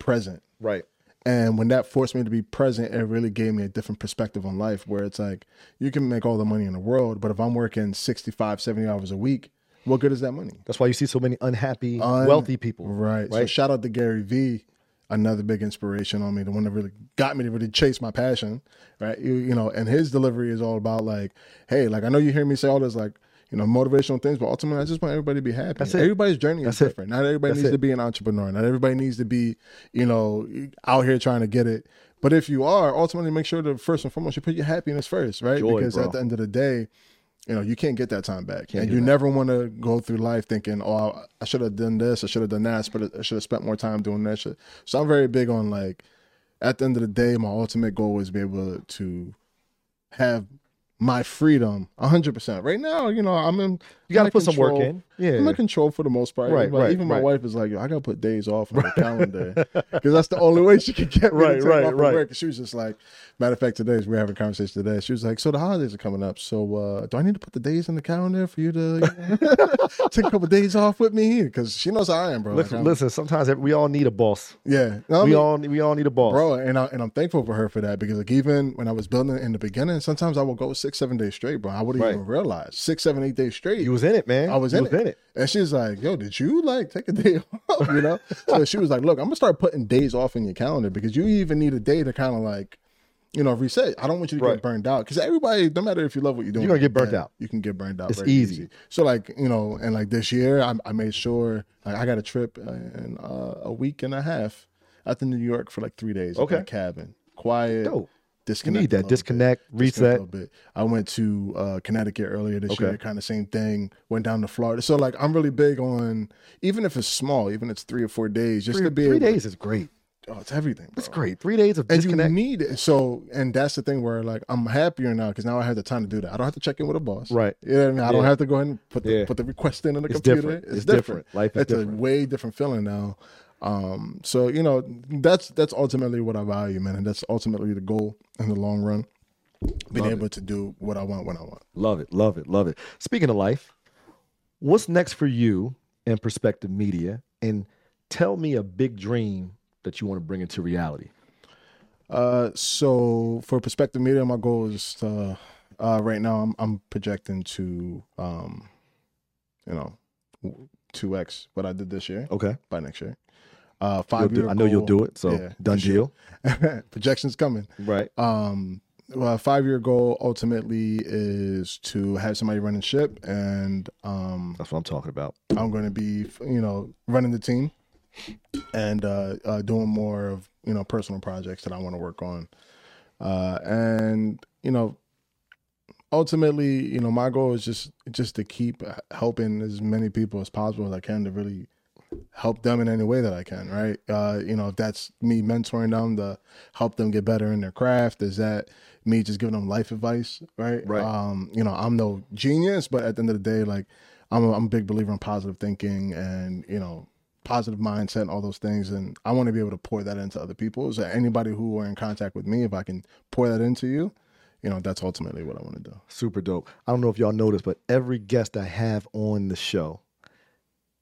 present. Right. And when that forced me to be present, it really gave me a different perspective on life where it's like, you can make all the money in the world, but if I'm working sixty-five, seventy hours a week, what good is that money? That's why you see so many unhappy, Un- wealthy people. Right. right. So shout out to Gary Vee, another big inspiration on me, the one that really got me to really chase my passion, right? You, you know, and his delivery is all about like, hey, like I know you hear me say all this like, you know, motivational things, but ultimately I just want everybody to be happy. That's it. Everybody's journey is That's different. It. Not everybody That's needs it. to be an entrepreneur. Not everybody needs to be, you know, out here trying to get it. But if you are, ultimately make sure that first and foremost, you put your happiness first, right? Joy, because bro. At the end of the day, you know, you can't get that time back. Can't and you that. never want to go through life thinking, oh, I should have done this. I should have done that. I should have spent more time doing that shit. So I'm very big on like, at the end of the day, my ultimate goal is be able to have my freedom, one hundred percent. Right now, you know, I'm in You got to put control. some work in. Yeah. I'm in control for the most part. Right, like, right, even my right. wife is like, yo, I got to put days off on the calendar because that's the only way she can get me right, to take right, off right. work. She was just like, matter of fact, today, we were having a conversation today. She was like, so the holidays are coming up. So uh, do I need to put the days in the calendar for you to take a couple of days off with me? Because she knows how I am, bro. Listen, like, listen sometimes we all need a boss. Yeah. No, we, I mean, all, we all need a boss. Bro, and, I, and I'm thankful for her for that because like even when I was building in the beginning, sometimes I would go six, seven days straight, bro. I wouldn't right. even realize. Six, seven, eight days straight. You was in it, man. I was, in, was it. in it. And she's like, yo, did you like take a day off? You know? So she was like, look, I'm gonna start putting days off in your calendar because you even need a day to kind of like, you know, reset. I don't want you to right. get burned out because everybody, no matter if you love what you're doing, you're gonna get burnt out. You can get burned out. It's easy. easy. So like, you know, and like this year, I, I made sure like, I got a trip in uh, a week and a half out to New York for like three days. Okay. In a cabin. Quiet. Dope. disconnect. You need that disconnect, reset. A little bit. I went to uh, Connecticut earlier this okay. year, kind of same thing. Went down to Florida. So like I'm really big on, even if it's small, even if it's three or four days, just three, to be three able, days is great. Oh, it's everything. Bro. It's great. Three days of disconnect. And you need it. So, and that's the thing where like I'm happier now because now I have the time to do that. I don't have to check in with a boss. Right. You know what I mean? I yeah. don't have to go ahead and put the, yeah. put the request in on the it's computer. Different. It's, it's different. different. Life is it's different. It's a way different feeling now. Um, so, you know, that's that's ultimately what I value, man. And that's ultimately the goal in the long run. Being love able it. to do what I want when I want. Love it. Love it. Love it. Speaking of life, what's next for you in Perspective Media? And tell me a big dream that you want to bring into reality? Uh, so for Perspective Media, my goal is to, uh, right now I'm, I'm projecting to, um, you know, two X what I did this year. Okay. By next year. Uh, five year do, I know goal, you'll do it. So yeah, done deal. Projections coming. Right. Um, well, five-year goal ultimately is to have somebody running ship and, um, that's what I'm talking about. I'm going to be, you know, running the team. And uh, uh, doing more of, you know, personal projects that I want to work on. Uh, and, you know, ultimately, you know, my goal is just just to keep helping as many people as possible as I can to really help them in any way that I can, right? Uh, you know, if that's me mentoring them to help them get better in their craft, is that me just giving them life advice, right? Right. Um, you know, I'm no genius, but at the end of the day, like, I'm a, I'm a big believer in positive thinking and, you know, positive mindset and all those things, and I want to be able to pour that into other people. So anybody who are in contact with me, if I can pour that into you, you know, that's ultimately what I want to do. Super dope. I don't know if y'all noticed, but every guest I have on the show,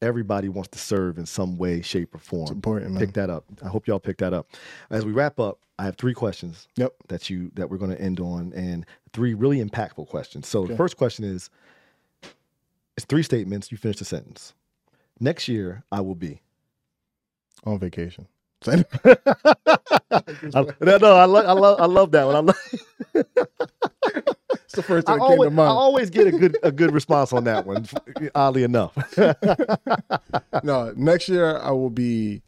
everybody wants to serve in some way, shape, or form. It's important, man. Pick that up. I hope y'all pick that up. As we wrap up, I have three questions yep. that you that we're going to end on, and three really impactful questions. So okay. the first question is, it's three statements. You finish the sentence. Next year, I will be on vacation. I, no, no, I love, I love, I love that one. I love. It's the first thing that came to mind. I always get a good, a good response on that one. Oddly enough. No, next year I will be,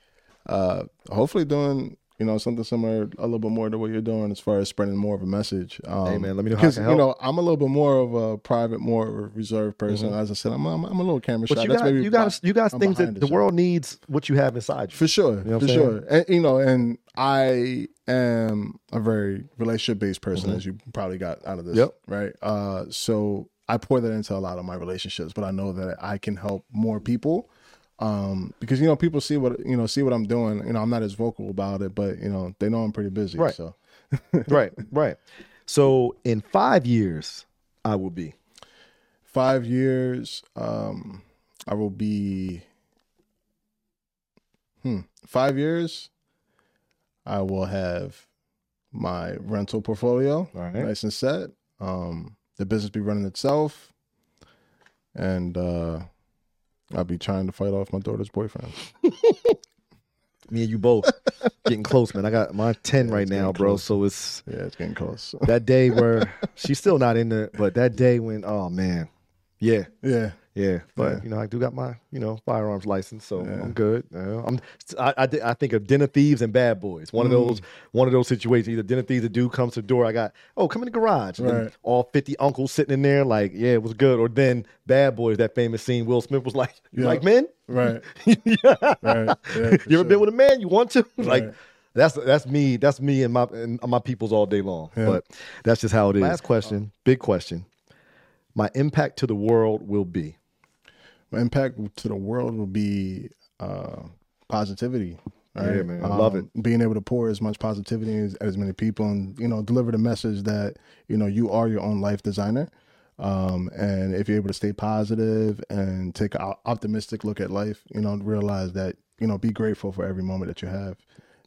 uh, hopefully doing, you know, something similar, a little bit more to what you're doing as far as spreading more of a message. Um, hey, man, let me know how I can help. You know, I'm a little bit more of a private, more reserved person. Mm-hmm. As I said, I'm I'm, I'm a little camera but shy. You That's got, maybe you got, you got things that the shot. World needs what you have inside you. For sure, you know for sure. And, you know, and I am a very relationship-based person, mm-hmm. as you probably got out of this, yep. right? Uh, so I pour that into a lot of my relationships, but I know that I can help more people. Um, because, you know, people see what, you know, see what I'm doing. You know, I'm not as vocal about it, but, you know, they know I'm pretty busy. Right. So. Right. Right. So in five years, I will be five years. Um, I will be, hmm, five years. I will have my rental portfolio. All right. Nice and set. Um, the business be running itself. And, uh, I'll be trying to fight off my daughter's boyfriend. Me and you both getting close, man. I got my ten yeah, right now, bro. Close. So it's yeah, it's getting close. That day where she's still not in there, but that day when oh man, yeah, yeah, yeah. But yeah. you know, I do got my you know firearms license, so yeah. I'm good. Yeah, I'm. I, I I think of Den of Thieves and Bad Boys. One mm. of those one of those situations. Either Den of Thieves, the dude comes to the door. I got oh come in the garage. And right. all fifty uncles sitting in there like yeah it was good. Or then Bad Boys, that famous scene. Will Smith was like you yeah. like men. Right. yeah. right. Yeah, you ever sure. been with a man? You want to? Like right. that's that's me. That's me and my and my peoples all day long. Yeah. But that's just how it is. Last question. Oh. Big question. My impact to the world will be. My impact to the world will be uh, positivity. Right? Yeah, man. I um, love it. Being able to pour as much positivity as, as many people, and you know, deliver the message that you know you are your own life designer. Um, and if you're able to stay positive and take an optimistic look at life, you know, realize that, you know, be grateful for every moment that you have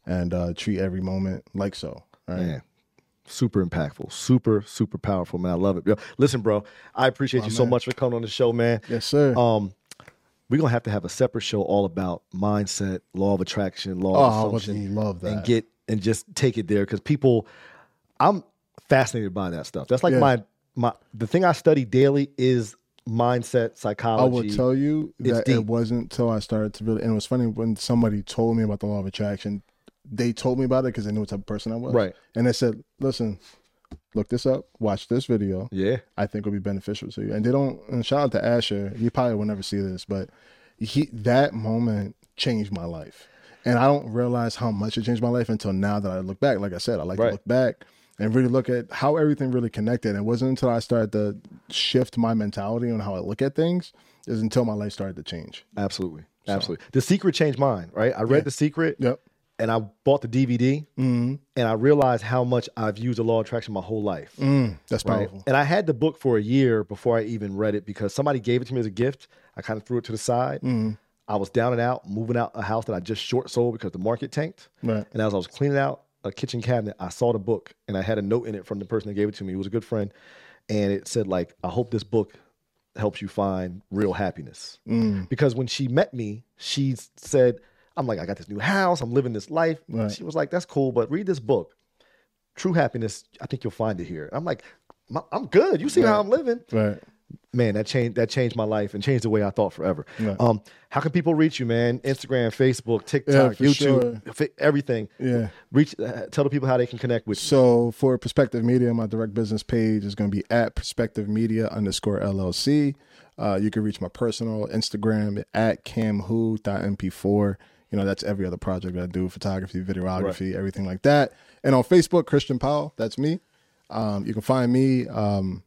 and uh, treat every moment like so. Right? Man, super impactful, super, super powerful, man. I love it. Yo, listen, bro, I appreciate My you man. so much for coming on the show, man. Yes, sir. Um, we're going to have to have a separate show all about mindset, law of attraction, law oh, of assumption. Love that. And get, and just take it there because people, I'm fascinated by that stuff. That's like yeah. my... My the thing I study daily is mindset, psychology. I will tell you that it wasn't until I started to really, and it was funny when somebody told me about the law of attraction they told me about it because they knew what type of person I was. Right. And they said, listen, look this up, watch this video. Yeah. I think it'll be beneficial to you. And they don't, and shout out to Asher, you probably will never see this, but he, that moment changed my life. And I don't realize how much it changed my life until now that I look back. Like I said, I like right. to look back and really look at how everything really connected. It wasn't until I started to shift my mentality on how I look at things is until my life started to change. Absolutely. So. Absolutely. The Secret changed mine, right? I read yeah. The Secret. Yep. And I bought the D V D, mm-hmm. and I realized how much I've used the law of attraction my whole life. Mm, that's right? Powerful. And I had the book for a year before I even read it because somebody gave it to me as a gift. I kind of threw it to the side. Mm-hmm. I was down and out, moving out a house that I just short sold because the market tanked. Right. And as I was cleaning out a kitchen cabinet, I saw the book, and I had a note in it from the person that gave it to me. It was a good friend. And it said, like, I hope this book helps you find real happiness. Mm. Because when she met me, she said, I'm like, I got this new house. I'm living this life. Right. She was like, that's cool, but read this book. True Happiness, I think you'll find it here. I'm like, I'm good. You see right. how I'm living. Right. Man, that changed that changed my life and changed the way I thought forever. Right. Um, how can people reach you, man? Instagram, Facebook, TikTok, yeah, YouTube, sure. everything. Yeah. Reach. Uh, tell the people how they can connect with you. So for Perspective Media, my direct business page is going to be at Perspective Media underscore L L C. Uh, you can reach my personal Instagram at camwho dot m p four. You know, that's every other project that I do, photography, videography, right. everything like that. And on Facebook, Christian Powell, that's me. Um, you can find me. Um,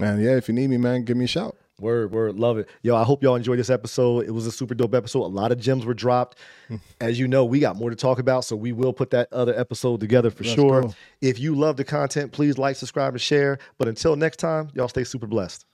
and yeah, if you need me, man, give me a shout. Word, word. Love it. Yo, I hope y'all enjoyed this episode. It was a super dope episode. A lot of gems were dropped. As you know, we got more to talk about, so we will put that other episode together for Let's sure. Go. If you love the content, please like, subscribe, and share. But until next time, y'all stay super blessed.